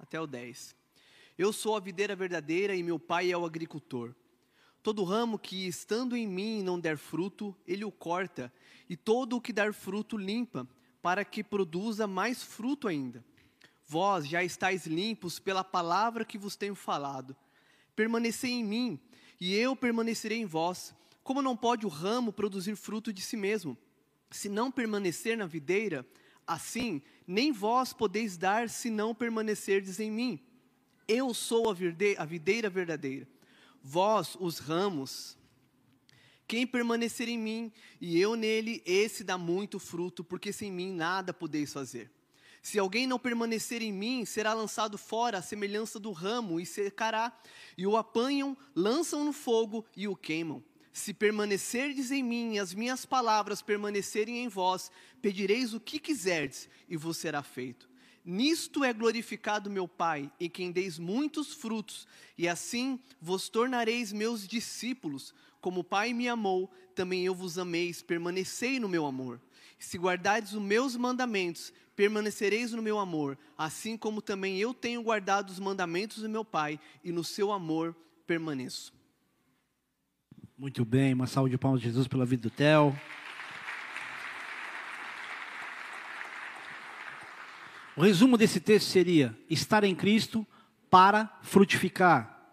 até o 10. Eu sou a videira verdadeira e meu pai é o agricultor. Todo ramo que, estando em mim, não der fruto, ele o corta, e todo o que dar fruto limpa, para que produza mais fruto ainda. Vós já estáis limpos pela palavra que vos tenho falado. Permanecei em mim, e eu permanecerei em vós. Como não pode o ramo produzir fruto de si mesmo, se não permanecer na videira, assim, nem vós podeis dar se não permanecerdes em mim. Eu sou a videira verdadeira, vós os ramos. Quem permanecer em mim e eu nele, esse dá muito fruto, porque sem mim nada podeis fazer. Se alguém não permanecer em mim, será lançado fora à semelhança do ramo e secará, e o apanham, lançam no fogo e o queimam. Se permanecerdes em mim e as minhas palavras permanecerem em vós, pedireis o que quiserdes e vos será feito. Nisto é glorificado meu Pai, em quem deis muitos frutos, e assim vos tornareis meus discípulos. Como o Pai me amou, também eu vos ameis, permanecei no meu amor. Se guardardes os meus mandamentos, permanecereis no meu amor, assim como também eu tenho guardado os mandamentos do meu Pai, e no seu amor permaneço. Muito bem, uma salva de palmas de Jesus pela vida do Théo. O resumo desse texto seria, estar em Cristo para frutificar.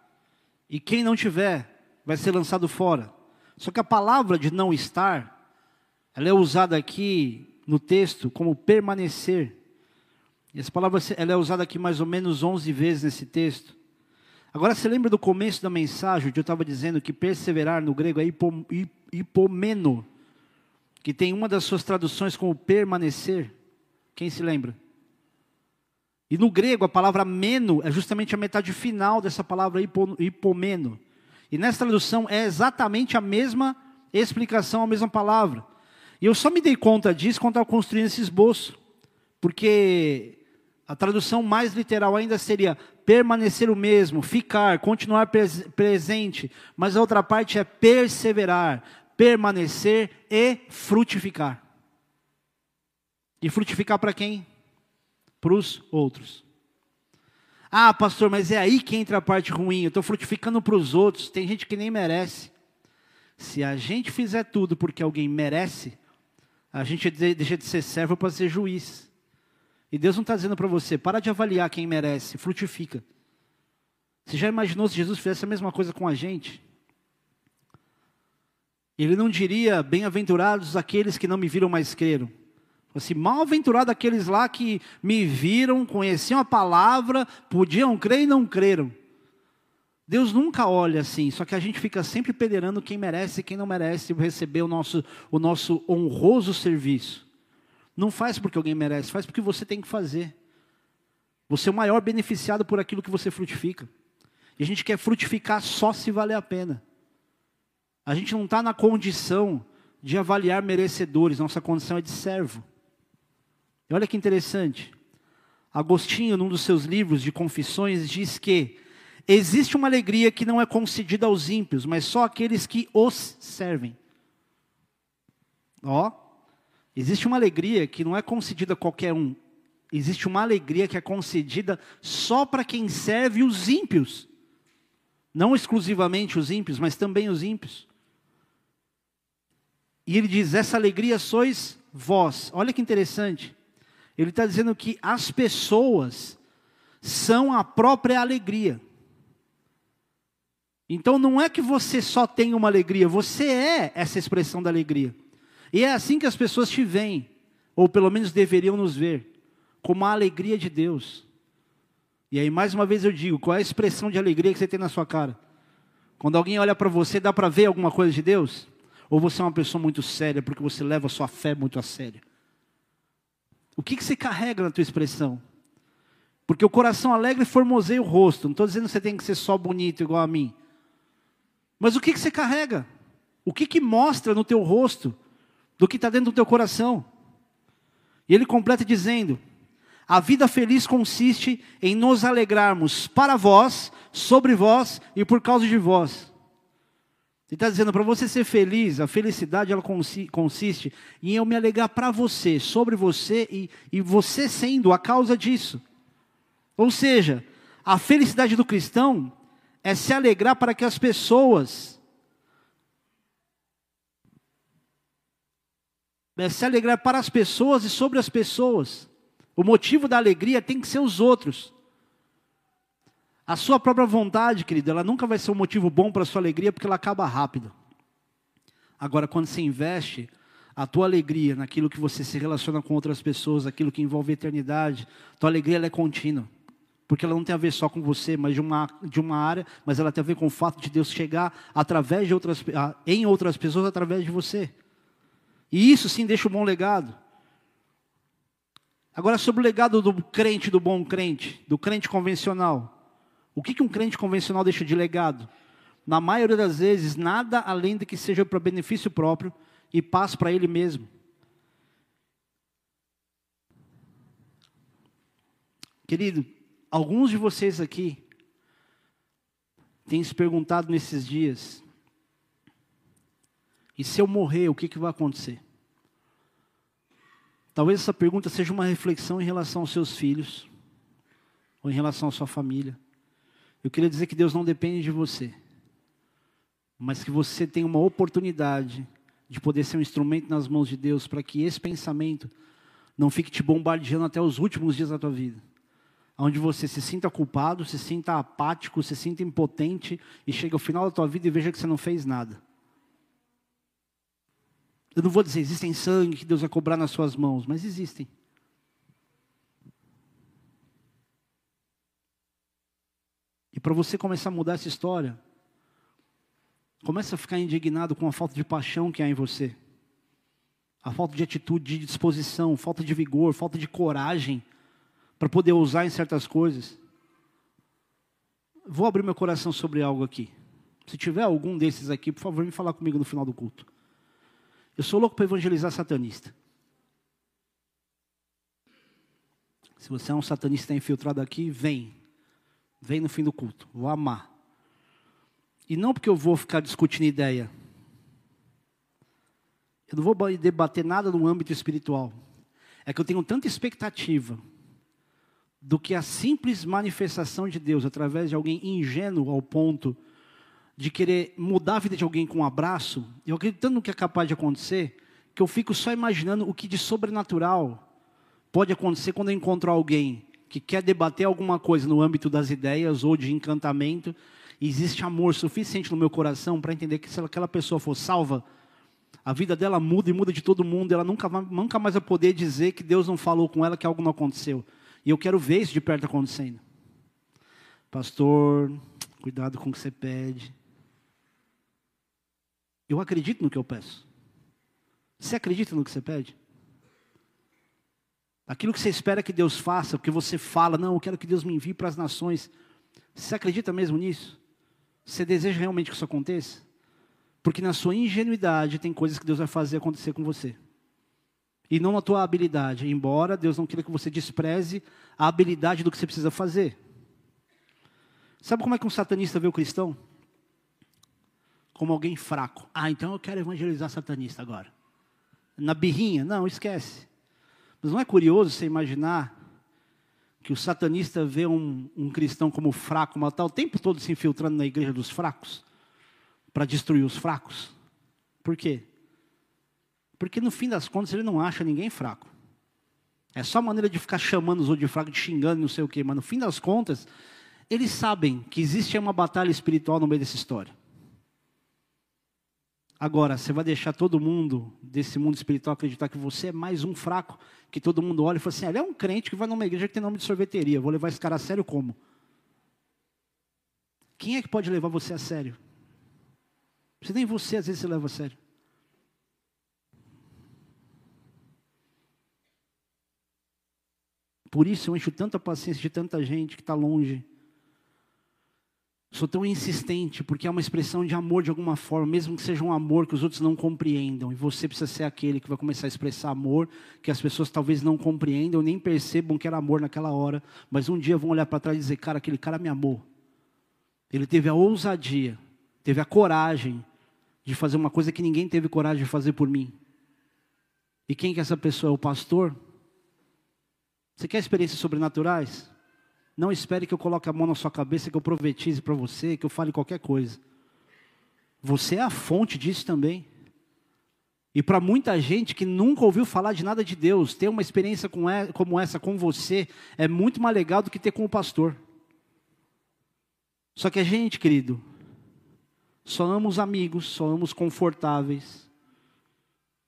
E quem não tiver, vai ser lançado fora. Só que a palavra de não estar, ela é usada aqui no texto como permanecer. E essa palavra ela é usada aqui mais ou menos 11 vezes nesse texto. Agora, você lembra do começo da mensagem, onde eu estava dizendo que perseverar no grego é hipomeno, que tem uma das suas traduções como permanecer? Quem se lembra? E no grego, a palavra meno é justamente a metade final dessa palavra hipomeno. E nessa tradução é exatamente a mesma explicação, a mesma palavra. E eu só me dei conta disso quando estava construindo esse esboço, porque a tradução mais literal ainda seria permanecer o mesmo, ficar, continuar presente. Mas a outra parte é perseverar, permanecer e frutificar. E frutificar para quem? Para os outros. Ah, pastor, mas é aí que entra a parte ruim. Eu estou frutificando para os outros. Tem gente que nem merece. Se a gente fizer tudo porque alguém merece, a gente deixa de ser servo para ser juiz. E Deus não está dizendo para você, para de avaliar quem merece, frutifica. Você já imaginou se Jesus fizesse a mesma coisa com a gente? Ele não diria, bem-aventurados aqueles que não me viram, mas creram. Assim, mal-aventurados aqueles lá que me viram, conheciam a palavra, podiam crer e não creram. Deus nunca olha assim, só que a gente fica sempre peneirando quem merece e quem não merece receber o nosso honroso serviço. Não faz porque alguém merece, faz porque você tem que fazer. Você é o maior beneficiado por aquilo que você frutifica. E a gente quer frutificar só se valer a pena. A gente não está na condição de avaliar merecedores, nossa condição é de servo. E olha que interessante. Agostinho, num dos seus livros de confissões, diz que existe uma alegria que não é concedida aos ímpios, mas só àqueles que os servem. Ó, existe uma alegria que não é concedida a qualquer um. Existe uma alegria que é concedida só para quem serve os ímpios. Não exclusivamente os ímpios, mas também os ímpios. E ele diz, essa alegria sois vós. Olha que interessante. Ele está dizendo que as pessoas são a própria alegria. Então não é que você só tem uma alegria, você é essa expressão da alegria. E é assim que as pessoas te veem, ou pelo menos deveriam nos ver, como a alegria de Deus. E aí mais uma vez eu digo, qual é a expressão de alegria que você tem na sua cara? Quando alguém olha para você, dá para ver alguma coisa de Deus? Ou você é uma pessoa muito séria, porque você leva a sua fé muito a sério? O que você carrega na tua expressão? Porque o coração alegre formoseia o rosto. Não estou dizendo que você tem que ser só bonito igual a mim. Mas o que você carrega? O que mostra no teu rosto do que está dentro do teu coração? E ele completa dizendo, a vida feliz consiste em nos alegrarmos para vós, sobre vós e por causa de vós. Ele está dizendo, para você ser feliz, a felicidade ela consiste em eu me alegrar para você, sobre você e você sendo a causa disso. Ou seja, a felicidade do cristão é se alegrar para que as pessoas... É se alegrar para as pessoas e sobre as pessoas. O motivo da alegria tem que ser os outros. A sua própria vontade, querido, ela nunca vai ser um motivo bom para a sua alegria, porque ela acaba rápido. Agora, quando você investe a tua alegria naquilo que você se relaciona com outras pessoas, aquilo que envolve a eternidade, tua alegria ela é contínua. Porque ela não tem a ver só com você, mas de uma área, mas ela tem a ver com o fato de Deus chegar através de em outras pessoas, através de você. E isso sim deixa um bom legado. Agora sobre o legado do crente, do bom crente, do crente convencional. O que um crente convencional deixa de legado? Na maioria das vezes, nada além do que seja para benefício próprio e paz para ele mesmo. Querido, alguns de vocês aqui têm se perguntado nesses dias, e se eu morrer, o que vai acontecer? Talvez essa pergunta seja uma reflexão em relação aos seus filhos, ou em relação à sua família. Eu queria dizer que Deus não depende de você, mas que você tem uma oportunidade de poder ser um instrumento nas mãos de Deus para que esse pensamento não fique te bombardeando até os últimos dias da tua vida, onde você se sinta culpado, se sinta apático, se sinta impotente e chega ao final da tua vida e veja que você não fez nada. Eu não vou dizer, existem sangue que Deus vai cobrar nas suas mãos, mas existem. E para você começar a mudar essa história, começa a ficar indignado com a falta de paixão que há em você. A falta de atitude, de disposição, falta de vigor, falta de coragem para poder ousar em certas coisas. Vou abrir meu coração sobre algo aqui. Se tiver algum desses aqui, por favor, vem falar comigo no final do culto. Eu sou louco para evangelizar satanista. Se você é um satanista infiltrado aqui, vem. Vem no fim do culto, vou amar. E não porque eu vou ficar discutindo ideia. Eu não vou debater nada no âmbito espiritual. É que eu tenho tanta expectativa do que a simples manifestação de Deus através de alguém ingênuo ao ponto de querer mudar a vida de alguém com um abraço, eu acredito tanto no que é capaz de acontecer, que eu fico só imaginando o que de sobrenatural pode acontecer quando eu encontro alguém que quer debater alguma coisa no âmbito das ideias ou de encantamento. Existe amor suficiente no meu coração para entender que se aquela pessoa for salva, a vida dela muda e muda de todo mundo. Ela nunca mais vai poder dizer que Deus não falou com ela, que algo não aconteceu. E eu quero ver isso de perto acontecendo. Pastor, cuidado com o que você pede. Eu acredito no que eu peço. Você acredita no que você pede? Aquilo que você espera que Deus faça, o que você fala, não, eu quero que Deus me envie para as nações. Você acredita mesmo nisso? Você deseja realmente que isso aconteça? Porque na sua ingenuidade tem coisas que Deus vai fazer acontecer com você. E não na tua habilidade, embora Deus não queira que você despreze a habilidade do que você precisa fazer. Sabe como é que um satanista vê o cristão? Como alguém fraco. Ah, então eu quero evangelizar satanista agora. na birrinha. Não, esquece. Mas não é curioso você imaginar que o satanista vê um cristão como fraco, mas tá o tempo todo se infiltrando na igreja dos fracos, para destruir os fracos? Por quê? Porque no fim das contas ele não acha ninguém fraco. É só maneira de ficar chamando os outros de fraco, de xingando, não sei o quê. Mas no fim das contas, eles sabem que existe uma batalha espiritual no meio dessa história. Agora, você vai deixar todo mundo desse mundo espiritual acreditar que você é mais um fraco, que todo mundo olha e fala assim, ele é um crente que vai numa igreja que tem nome de sorveteria, vou levar esse cara a sério como? Quem é que pode levar você a sério? Porque nem você às vezes se leva a sério. Por isso eu encho tanta paciência de tanta gente que está longe. Sou tão insistente, porque é uma expressão de amor de alguma forma, mesmo que seja um amor que os outros não compreendam. E você precisa ser aquele que vai começar a expressar amor, que as pessoas talvez não compreendam, nem percebam que era amor naquela hora, mas um dia vão olhar para trás e dizer, cara, aquele cara me amou. Ele teve a ousadia, teve a coragem de fazer uma coisa que ninguém teve coragem de fazer por mim. E quem que é essa pessoa? É o pastor? Você quer experiências sobrenaturais? Não espere que eu coloque a mão na sua cabeça, que eu profetize para você, que eu fale qualquer coisa. Você é a fonte disso também. E para muita gente que nunca ouviu falar de nada de Deus, ter uma experiência como essa com você é muito mais legal do que ter com o pastor. Só que a gente, querido, só ama os amigos, só ama os confortáveis.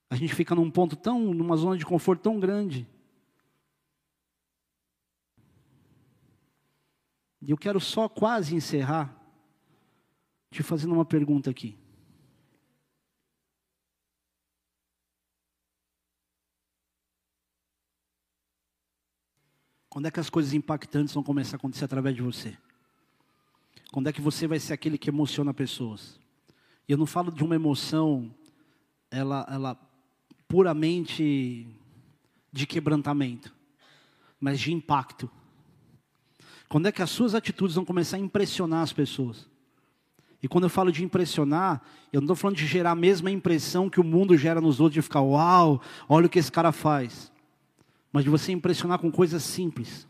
A gente fica numa zona de conforto tão grande. E eu quero só quase encerrar te fazendo uma pergunta aqui. Quando é que as coisas impactantes vão começar a acontecer através de você? Quando é que você vai ser aquele que emociona pessoas? E eu não falo de uma emoção, ela puramente de quebrantamento, mas de impacto. Quando é que as suas atitudes vão começar a impressionar as pessoas? E quando eu falo de impressionar, eu não estou falando de gerar a mesma impressão que o mundo gera nos outros, de ficar, uau, olha o que esse cara faz. Mas de você impressionar com coisas simples.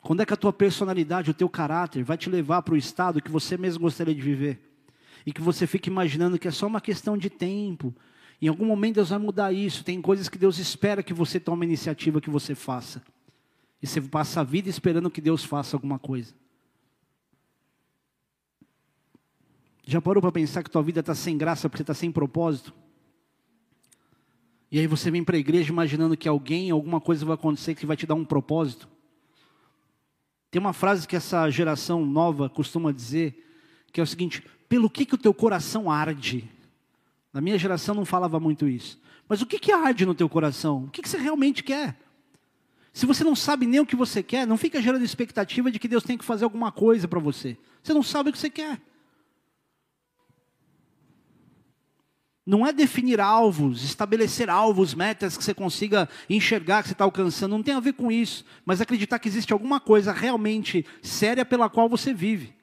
Quando é que a tua personalidade, o teu caráter vai te levar para o estado que você mesmo gostaria de viver? E que você fica imaginando que é só uma questão de tempo. Em algum momento Deus vai mudar isso. Tem coisas que Deus espera que você tome a iniciativa, que você faça. E você passa a vida esperando que Deus faça alguma coisa. Já parou para pensar que tua vida está sem graça porque você está sem propósito? E aí você vem para a igreja imaginando que alguma coisa vai acontecer que vai te dar um propósito? Tem uma frase que essa geração nova costuma dizer, que é o seguinte, pelo que o teu coração arde? Na minha geração não falava muito isso. Mas o que arde no teu coração? O que você realmente quer? Se você não sabe nem o que você quer, não fica gerando expectativa de que Deus tem que fazer alguma coisa para você. Você não sabe o que você quer. Não é definir alvos, estabelecer alvos, metas que você consiga enxergar que você está alcançando. Não tem a ver com isso. Mas acreditar que existe alguma coisa realmente séria pela qual você vive.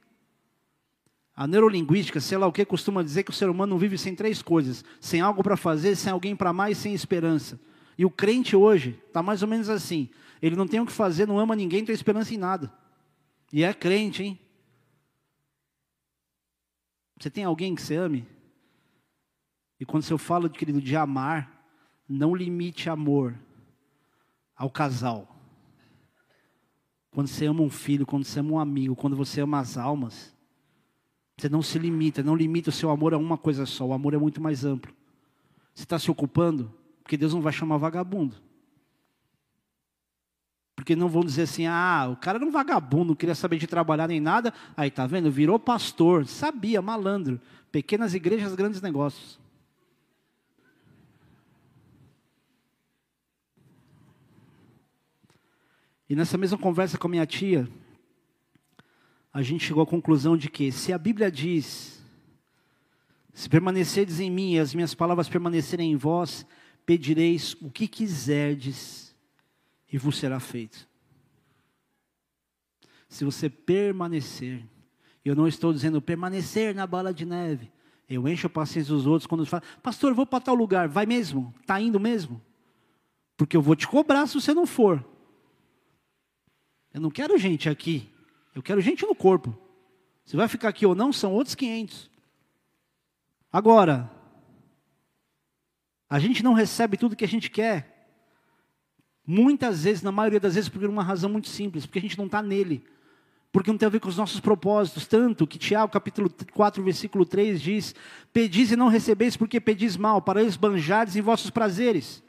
A neurolinguística, sei lá o que, costuma dizer que o ser humano não vive sem três coisas. Sem algo para fazer, sem alguém para amar e sem esperança. E o crente hoje está mais ou menos assim. Ele não tem o que fazer, não ama ninguém, não tem esperança em nada. E é crente, hein? Você tem alguém que você ame? E quando eu falo, querido, de amar, não limite amor ao casal. Quando você ama um filho, quando você ama um amigo, quando você ama as almas, você não se limita, não limita o seu amor a uma coisa só. O amor é muito mais amplo. Você está se ocupando? Porque Deus não vai chamar vagabundo. Porque não vão dizer assim, ah, o cara era um vagabundo, não queria saber de trabalhar nem nada. Aí, tá vendo? Virou pastor, sabia, malandro. Pequenas igrejas, grandes negócios. E nessa mesma conversa com a minha tia, a gente chegou à conclusão de que, se a Bíblia diz, se permanecerdes em mim e as minhas palavras permanecerem em vós, pedireis o que quiserdes e vos será feito. Se você permanecer, eu não estou dizendo permanecer na bola de neve, Eu encho a paciência dos outros quando falam, pastor, eu vou para tal lugar. Vai mesmo? Está indo mesmo? Porque eu vou te cobrar se você não for. Eu não quero gente aqui. Eu quero gente no corpo. Se vai ficar aqui ou não, são outros 500. Agora, a gente não recebe tudo que a gente quer. Muitas vezes, na maioria das vezes, por uma razão muito simples. Porque a gente não está nele. Porque não tem a ver com os nossos propósitos, tanto que Tiago, capítulo 4, versículo 3, diz, pedis e não recebeis, porque pedis mal, para esbanjardes em vossos prazeres.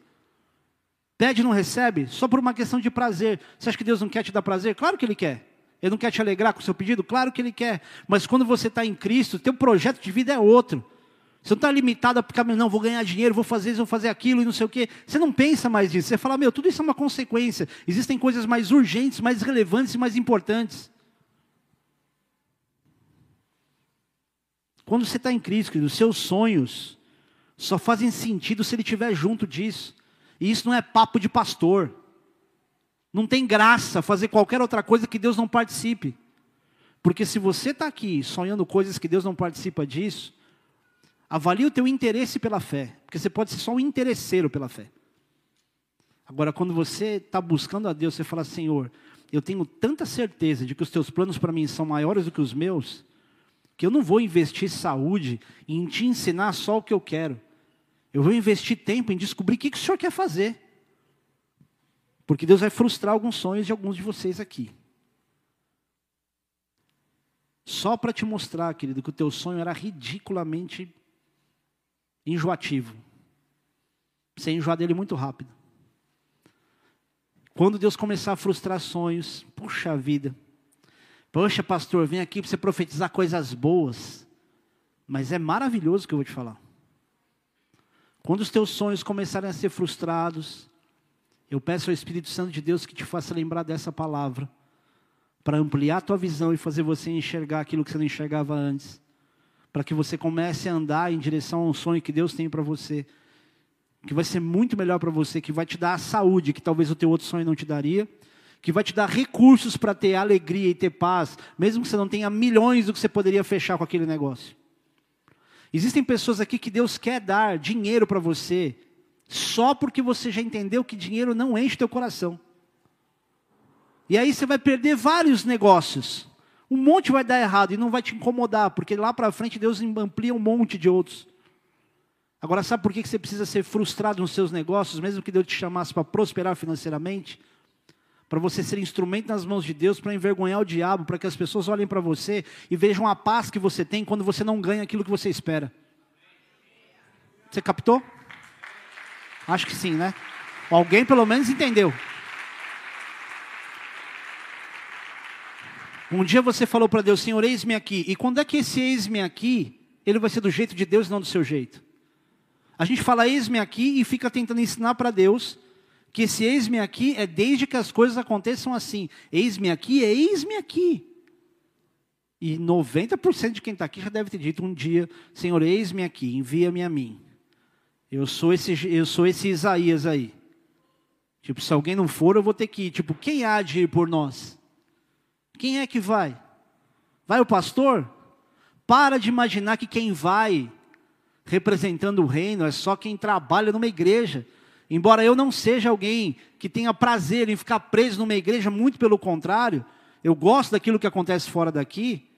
Pede e não recebe, só por uma questão de prazer. Você acha que Deus não quer te dar prazer? Claro que Ele quer. Ele não quer te alegrar com o seu pedido? Claro que Ele quer. Mas quando você está em Cristo, teu projeto de vida é outro. Você não está limitado a ficar, não, vou ganhar dinheiro, vou fazer isso, vou fazer aquilo e não sei o quê. Você não pensa mais nisso. Você fala, meu, tudo isso é uma consequência. Existem coisas mais urgentes, mais relevantes e mais importantes. Quando você está em Cristo, os seus sonhos só fazem sentido se ele estiver junto disso. E isso não é papo de pastor. Não tem graça fazer qualquer outra coisa que Deus não participe. Porque se você está aqui sonhando coisas que Deus não participa disso, avalie o teu interesse pela fé. Porque você pode ser só um interesseiro pela fé. Agora, quando você está buscando a Deus, você fala, Senhor, eu tenho tanta certeza de que os teus planos para mim são maiores do que os meus, que eu não vou investir saúde em te ensinar só o que eu quero. Eu vou investir tempo em descobrir o que o Senhor quer fazer. Porque Deus vai frustrar alguns sonhos de alguns de vocês aqui. Só para te mostrar, querido, que o teu sonho era ridiculamente enjoativo. Você enjoa dele muito rápido. Quando Deus começar a frustrar sonhos, puxa vida. Poxa, pastor, vem aqui para você profetizar coisas boas. Mas é maravilhoso o que eu vou te falar. Quando os teus sonhos começarem a ser frustrados, eu peço ao Espírito Santo de Deus que te faça lembrar dessa palavra, para ampliar a tua visão e fazer você enxergar aquilo que você não enxergava antes, para que você comece a andar em direção a um sonho que Deus tem para você, que vai ser muito melhor para você, que vai te dar a saúde que talvez o teu outro sonho não te daria, que vai te dar recursos para ter alegria e ter paz, mesmo que você não tenha milhões do que você poderia fechar com aquele negócio. Existem pessoas aqui que Deus quer dar dinheiro para você, só porque você já entendeu que dinheiro não enche teu coração. E aí você vai perder vários negócios. Um monte vai dar errado e não vai te incomodar, porque lá para frente Deus amplia um monte de outros. Agora, sabe por que você precisa ser frustrado nos seus negócios, mesmo que Deus te chamasse para prosperar financeiramente? Para você ser instrumento nas mãos de Deus, para envergonhar o diabo, para que as pessoas olhem para você e vejam a paz que você tem quando você não ganha aquilo que você espera. Você captou? Acho que sim, né? Alguém pelo menos entendeu. Um dia você falou para Deus, Senhor, eis-me aqui. E quando é que esse eis-me aqui, ele vai ser do jeito de Deus e não do seu jeito? A gente fala eis-me aqui e fica tentando ensinar para Deus que esse eis-me aqui é desde que as coisas aconteçam assim. Eis-me aqui é eis-me aqui. E 90% de quem está aqui já deve ter dito um dia, Senhor, eis-me aqui, envia-me a mim. Eu sou esse Isaías aí. Tipo, se alguém não for, eu vou ter que ir. Tipo, quem há de ir por nós? Quem é que vai? Vai o pastor? Para de imaginar que quem vai representando o reino é só quem trabalha numa igreja. Embora eu não seja alguém que tenha prazer em ficar preso numa igreja, muito pelo contrário, eu gosto daquilo que acontece fora daqui,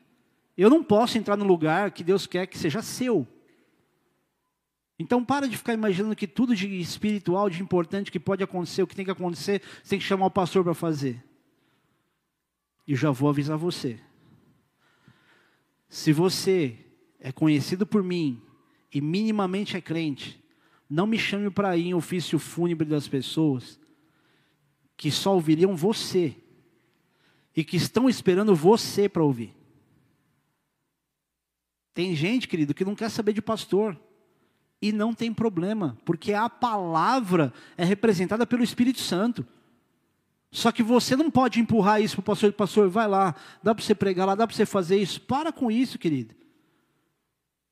eu não posso entrar no lugar que Deus quer que seja seu. Então para de ficar imaginando que tudo de espiritual, de importante que pode acontecer, o que tem que acontecer, você tem que chamar o pastor para fazer. E já vou avisar você. Se você é conhecido por mim e minimamente é crente, não me chame para ir em ofício fúnebre das pessoas que só ouviriam você e que estão esperando você para ouvir. Tem gente, querido, que não quer saber de pastor e não tem problema, porque a palavra é representada pelo Espírito Santo. Só que você não pode empurrar isso para o pastor. Pastor, vai lá, dá para você pregar lá, dá para você fazer isso. Para com isso, querido.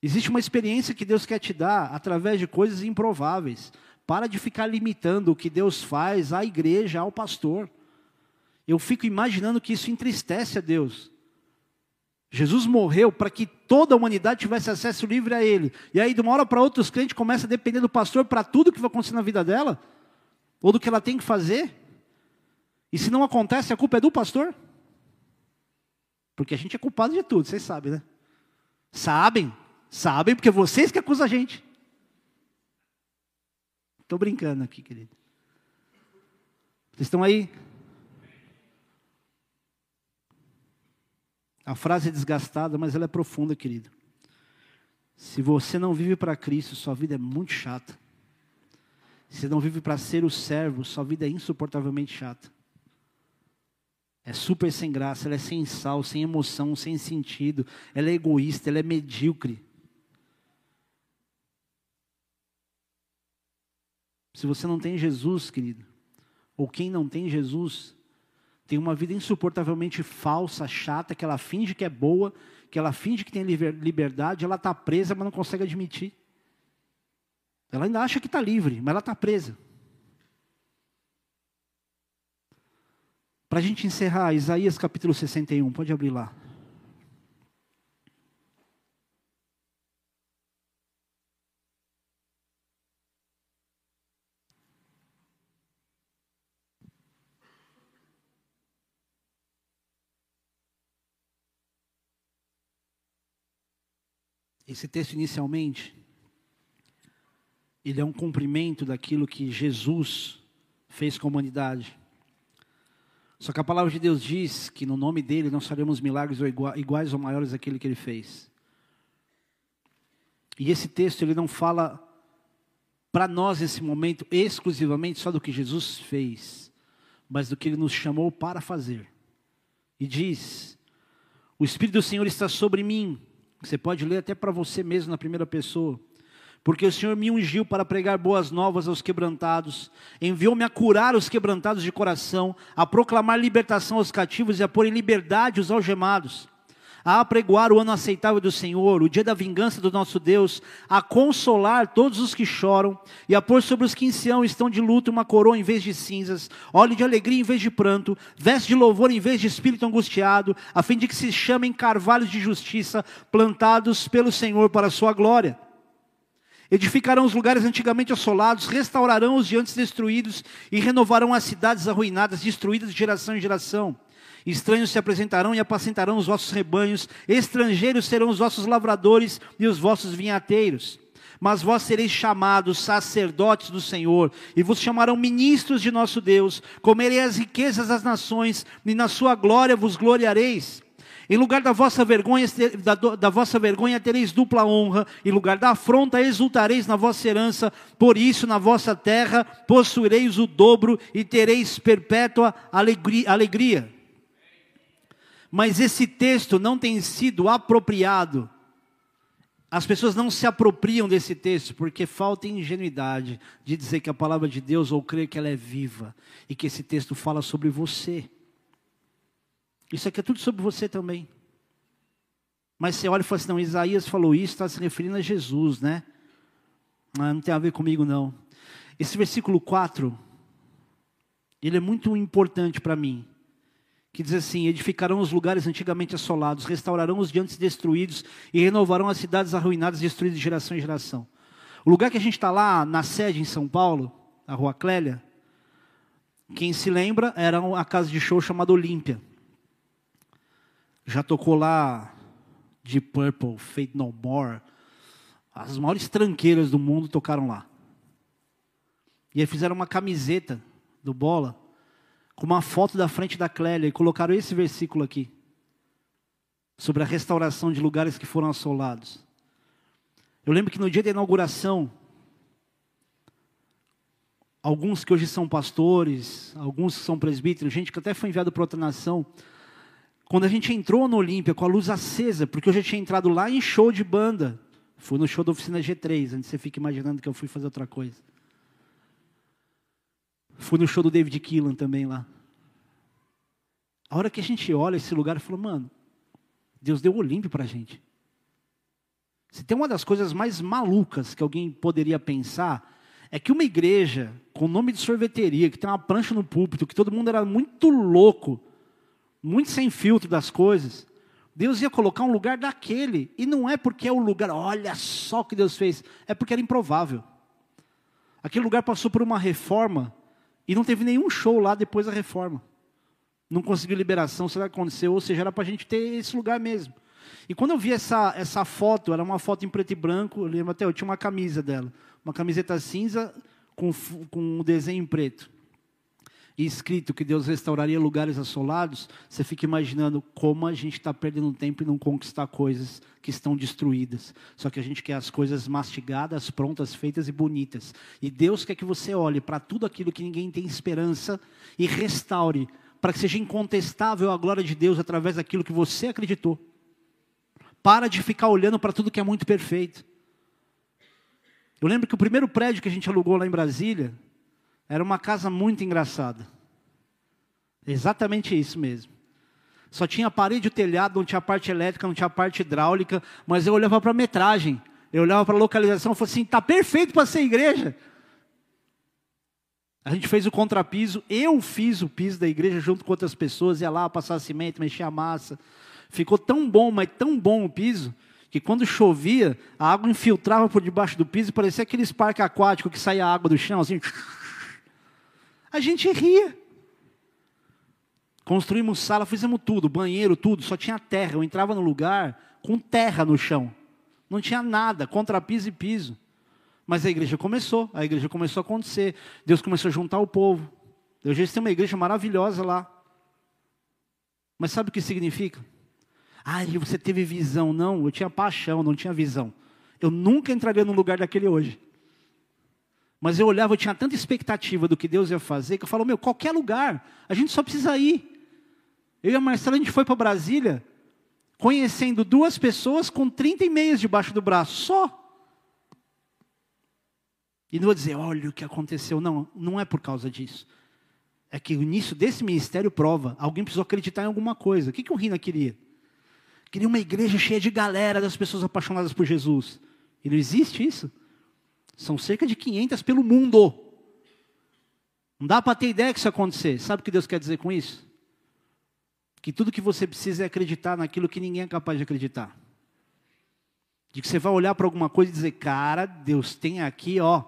Existe uma experiência que Deus quer te dar através de coisas improváveis. Para de ficar limitando o que Deus faz à igreja, ao pastor. Eu fico imaginando que isso entristece a Deus. Jesus morreu para que toda a humanidade tivesse acesso livre a Ele. E aí, de uma hora para outra, os crentes começam a depender do pastor para tudo que vai acontecer na vida dela, ou do que ela tem que fazer. E se não acontece, a culpa é do pastor. Porque a gente é culpado de tudo, vocês sabem, né? Sabem, porque vocês que acusam a gente. Estou brincando aqui, querido. Vocês estão aí? A frase é desgastada, mas ela é profunda, querido. Se você não vive para Cristo, sua vida é muito chata. Se não vive para ser o servo, sua vida é insuportavelmente chata. É super sem graça, ela é sem sal, sem emoção, sem sentido. Ela é egoísta, ela é medíocre. Se você não tem Jesus, querido, ou quem não tem Jesus, tem uma vida insuportavelmente falsa, chata, que ela finge que é boa, que ela finge que tem liberdade, ela está presa, mas não consegue admitir. Ela ainda acha que está livre, mas ela está presa. Para a gente encerrar, Isaías capítulo 61, pode abrir lá. Esse texto inicialmente, ele é um cumprimento daquilo que Jesus fez com a humanidade. Só que a palavra de Deus diz que no nome dele nós faremos milagres iguais ou maiores àquele que ele fez. E esse texto ele não fala para nós nesse momento exclusivamente só do que Jesus fez, mas do que ele nos chamou para fazer. E diz, o Espírito do Senhor está sobre mim. Você pode ler até para você mesmo na primeira pessoa. Porque o Senhor me ungiu para pregar boas novas aos quebrantados, enviou-me a curar os quebrantados de coração, a proclamar libertação aos cativos e a pôr em liberdade os algemados, a apregoar o ano aceitável do Senhor, o dia da vingança do nosso Deus, a consolar todos os que choram e a pôr sobre os que em Sião estão de luto uma coroa em vez de cinzas, óleo de alegria em vez de pranto, veste de louvor em vez de espírito angustiado, a fim de que se chamem carvalhos de justiça, plantados pelo Senhor para a sua glória. Edificarão os lugares antigamente assolados, restaurarão os de antes destruídos e renovarão as cidades arruinadas, destruídas de geração em geração. Estranhos se apresentarão e apacentarão os vossos rebanhos, estrangeiros serão os vossos lavradores e os vossos vinhateiros. Mas vós sereis chamados sacerdotes do Senhor, e vos chamarão ministros de nosso Deus, comereis as riquezas das nações, e na sua glória vos gloriareis. Em lugar da vossa vergonha, tereis dupla honra, em lugar da afronta exultareis na vossa herança, por isso na vossa terra possuireis o dobro e tereis perpétua alegria. Mas esse texto não tem sido apropriado. As pessoas não se apropriam desse texto, porque falta ingenuidade de dizer que a palavra de Deus, ou crer que ela é viva, e que esse texto fala sobre você. Isso aqui é tudo sobre você também. Mas você olha e fala assim, não, Isaías falou isso, está se referindo a Jesus, né? Não tem a ver comigo, não. Esse versículo 4, ele é muito importante para mim. Que diz assim, edificarão os lugares antigamente assolados, restaurarão os de antes destruídos e renovarão as cidades arruinadas, destruídas de geração em geração. O lugar que a gente está lá, na sede em São Paulo, na rua Clélia, quem se lembra, era uma casa de show chamada Olímpia. Já tocou lá de Purple, Faith No More. As maiores tranqueiras do mundo tocaram lá. E aí fizeram uma camiseta do Bola com uma foto da frente da Clélia e colocaram esse versículo aqui. Sobre a restauração de lugares que foram assolados. Eu lembro que no dia da inauguração, alguns que hoje são pastores, alguns que são presbíteros, gente que até foi enviado para outra nação. Quando a gente entrou no Olímpia com a luz acesa, porque eu já tinha entrado lá em show de banda. Fui no show da Oficina G3, antes você fica imaginando que eu fui fazer outra coisa. Fui no show do David Keelan também lá. A hora que a gente olha esse lugar e fala, mano, Deus deu o Olímpia pra gente. Se tem uma das coisas mais malucas que alguém poderia pensar, é que uma igreja com nome de sorveteria, que tem uma prancha no púlpito, que todo mundo era muito louco, muito sem filtro das coisas, Deus ia colocar um lugar daquele. E não é porque é o lugar, olha só o que Deus fez. É porque era improvável. Aquele lugar passou por uma reforma e não teve nenhum show lá depois da reforma. Não conseguiu liberação, sei lá o que aconteceu. Ou seja, era para a gente ter esse lugar mesmo. E quando eu vi essa foto, era uma foto em preto e branco, eu lembro até, eu tinha uma camisa dela. Uma camiseta cinza com um desenho em preto. E escrito que Deus restauraria lugares assolados, você fica imaginando como a gente está perdendo tempo e não conquistar coisas que estão destruídas. Só que a gente quer as coisas mastigadas, prontas, feitas e bonitas. E Deus quer que você olhe para tudo aquilo que ninguém tem esperança e restaure, para que seja incontestável a glória de Deus através daquilo que você acreditou. Para de ficar olhando para tudo que é muito perfeito. Eu lembro que o primeiro prédio que a gente alugou lá em Brasília era uma casa muito engraçada. Exatamente isso mesmo. Só tinha a parede e o telhado, não tinha a parte elétrica, não tinha a parte hidráulica, mas eu olhava para a metragem, eu olhava para a localização e falava assim, está perfeito para ser igreja. A gente fez o contrapiso, eu fiz o piso da igreja junto com outras pessoas, ia lá passar cimento, mexia a massa. Ficou tão bom, mas tão bom o piso, que quando chovia, a água infiltrava por debaixo do piso e parecia aqueles parques aquáticos que saía água do chão, assim. A gente ria. Construímos sala, fizemos tudo, banheiro, tudo, só tinha terra. Eu entrava no lugar com terra no chão. Não tinha nada, contrapiso e piso. Mas a igreja começou a acontecer. Deus começou a juntar o povo. Hoje tem uma igreja maravilhosa lá. Mas sabe o que significa? Ah, você teve visão. Não, eu tinha paixão, não tinha visão. Eu nunca entraria num lugar daquele hoje. Mas eu olhava, eu tinha tanta expectativa do que Deus ia fazer, que eu falava, meu, qualquer lugar, a gente só precisa ir. Eu e a Marcela, a gente foi para Brasília, conhecendo duas pessoas com 30 e-mails debaixo do braço, só. E não vou dizer, olha o que aconteceu. Não, não é por causa disso. É que o início desse ministério prova, alguém precisou acreditar em alguma coisa. O que o Rina queria? Queria uma igreja cheia de galera, das pessoas apaixonadas por Jesus. E não existe isso. São cerca de 500 pelo mundo. Não dá para ter ideia que isso acontecer. Sabe o que Deus quer dizer com isso? Que tudo que você precisa é acreditar naquilo que ninguém é capaz de acreditar. De que você vai olhar para alguma coisa e dizer, cara, Deus tem aqui, ó,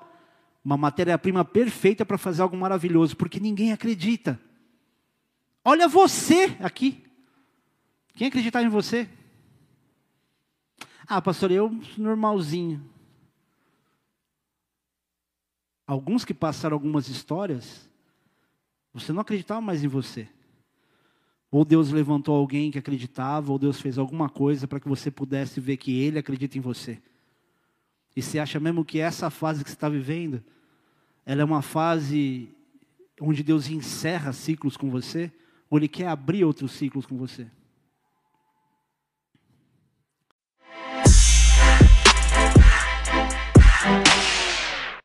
uma matéria-prima perfeita para fazer algo maravilhoso, porque ninguém acredita. Olha você aqui. Quem acreditar em você? Ah, pastor, eu normalzinho. Alguns que passaram algumas histórias, você não acreditava mais em você. Ou Deus levantou alguém que acreditava, ou Deus fez alguma coisa para que você pudesse ver que Ele acredita em você. E você acha mesmo que essa fase que você está vivendo, ela é uma fase onde Deus encerra ciclos com você, ou Ele quer abrir outros ciclos com você?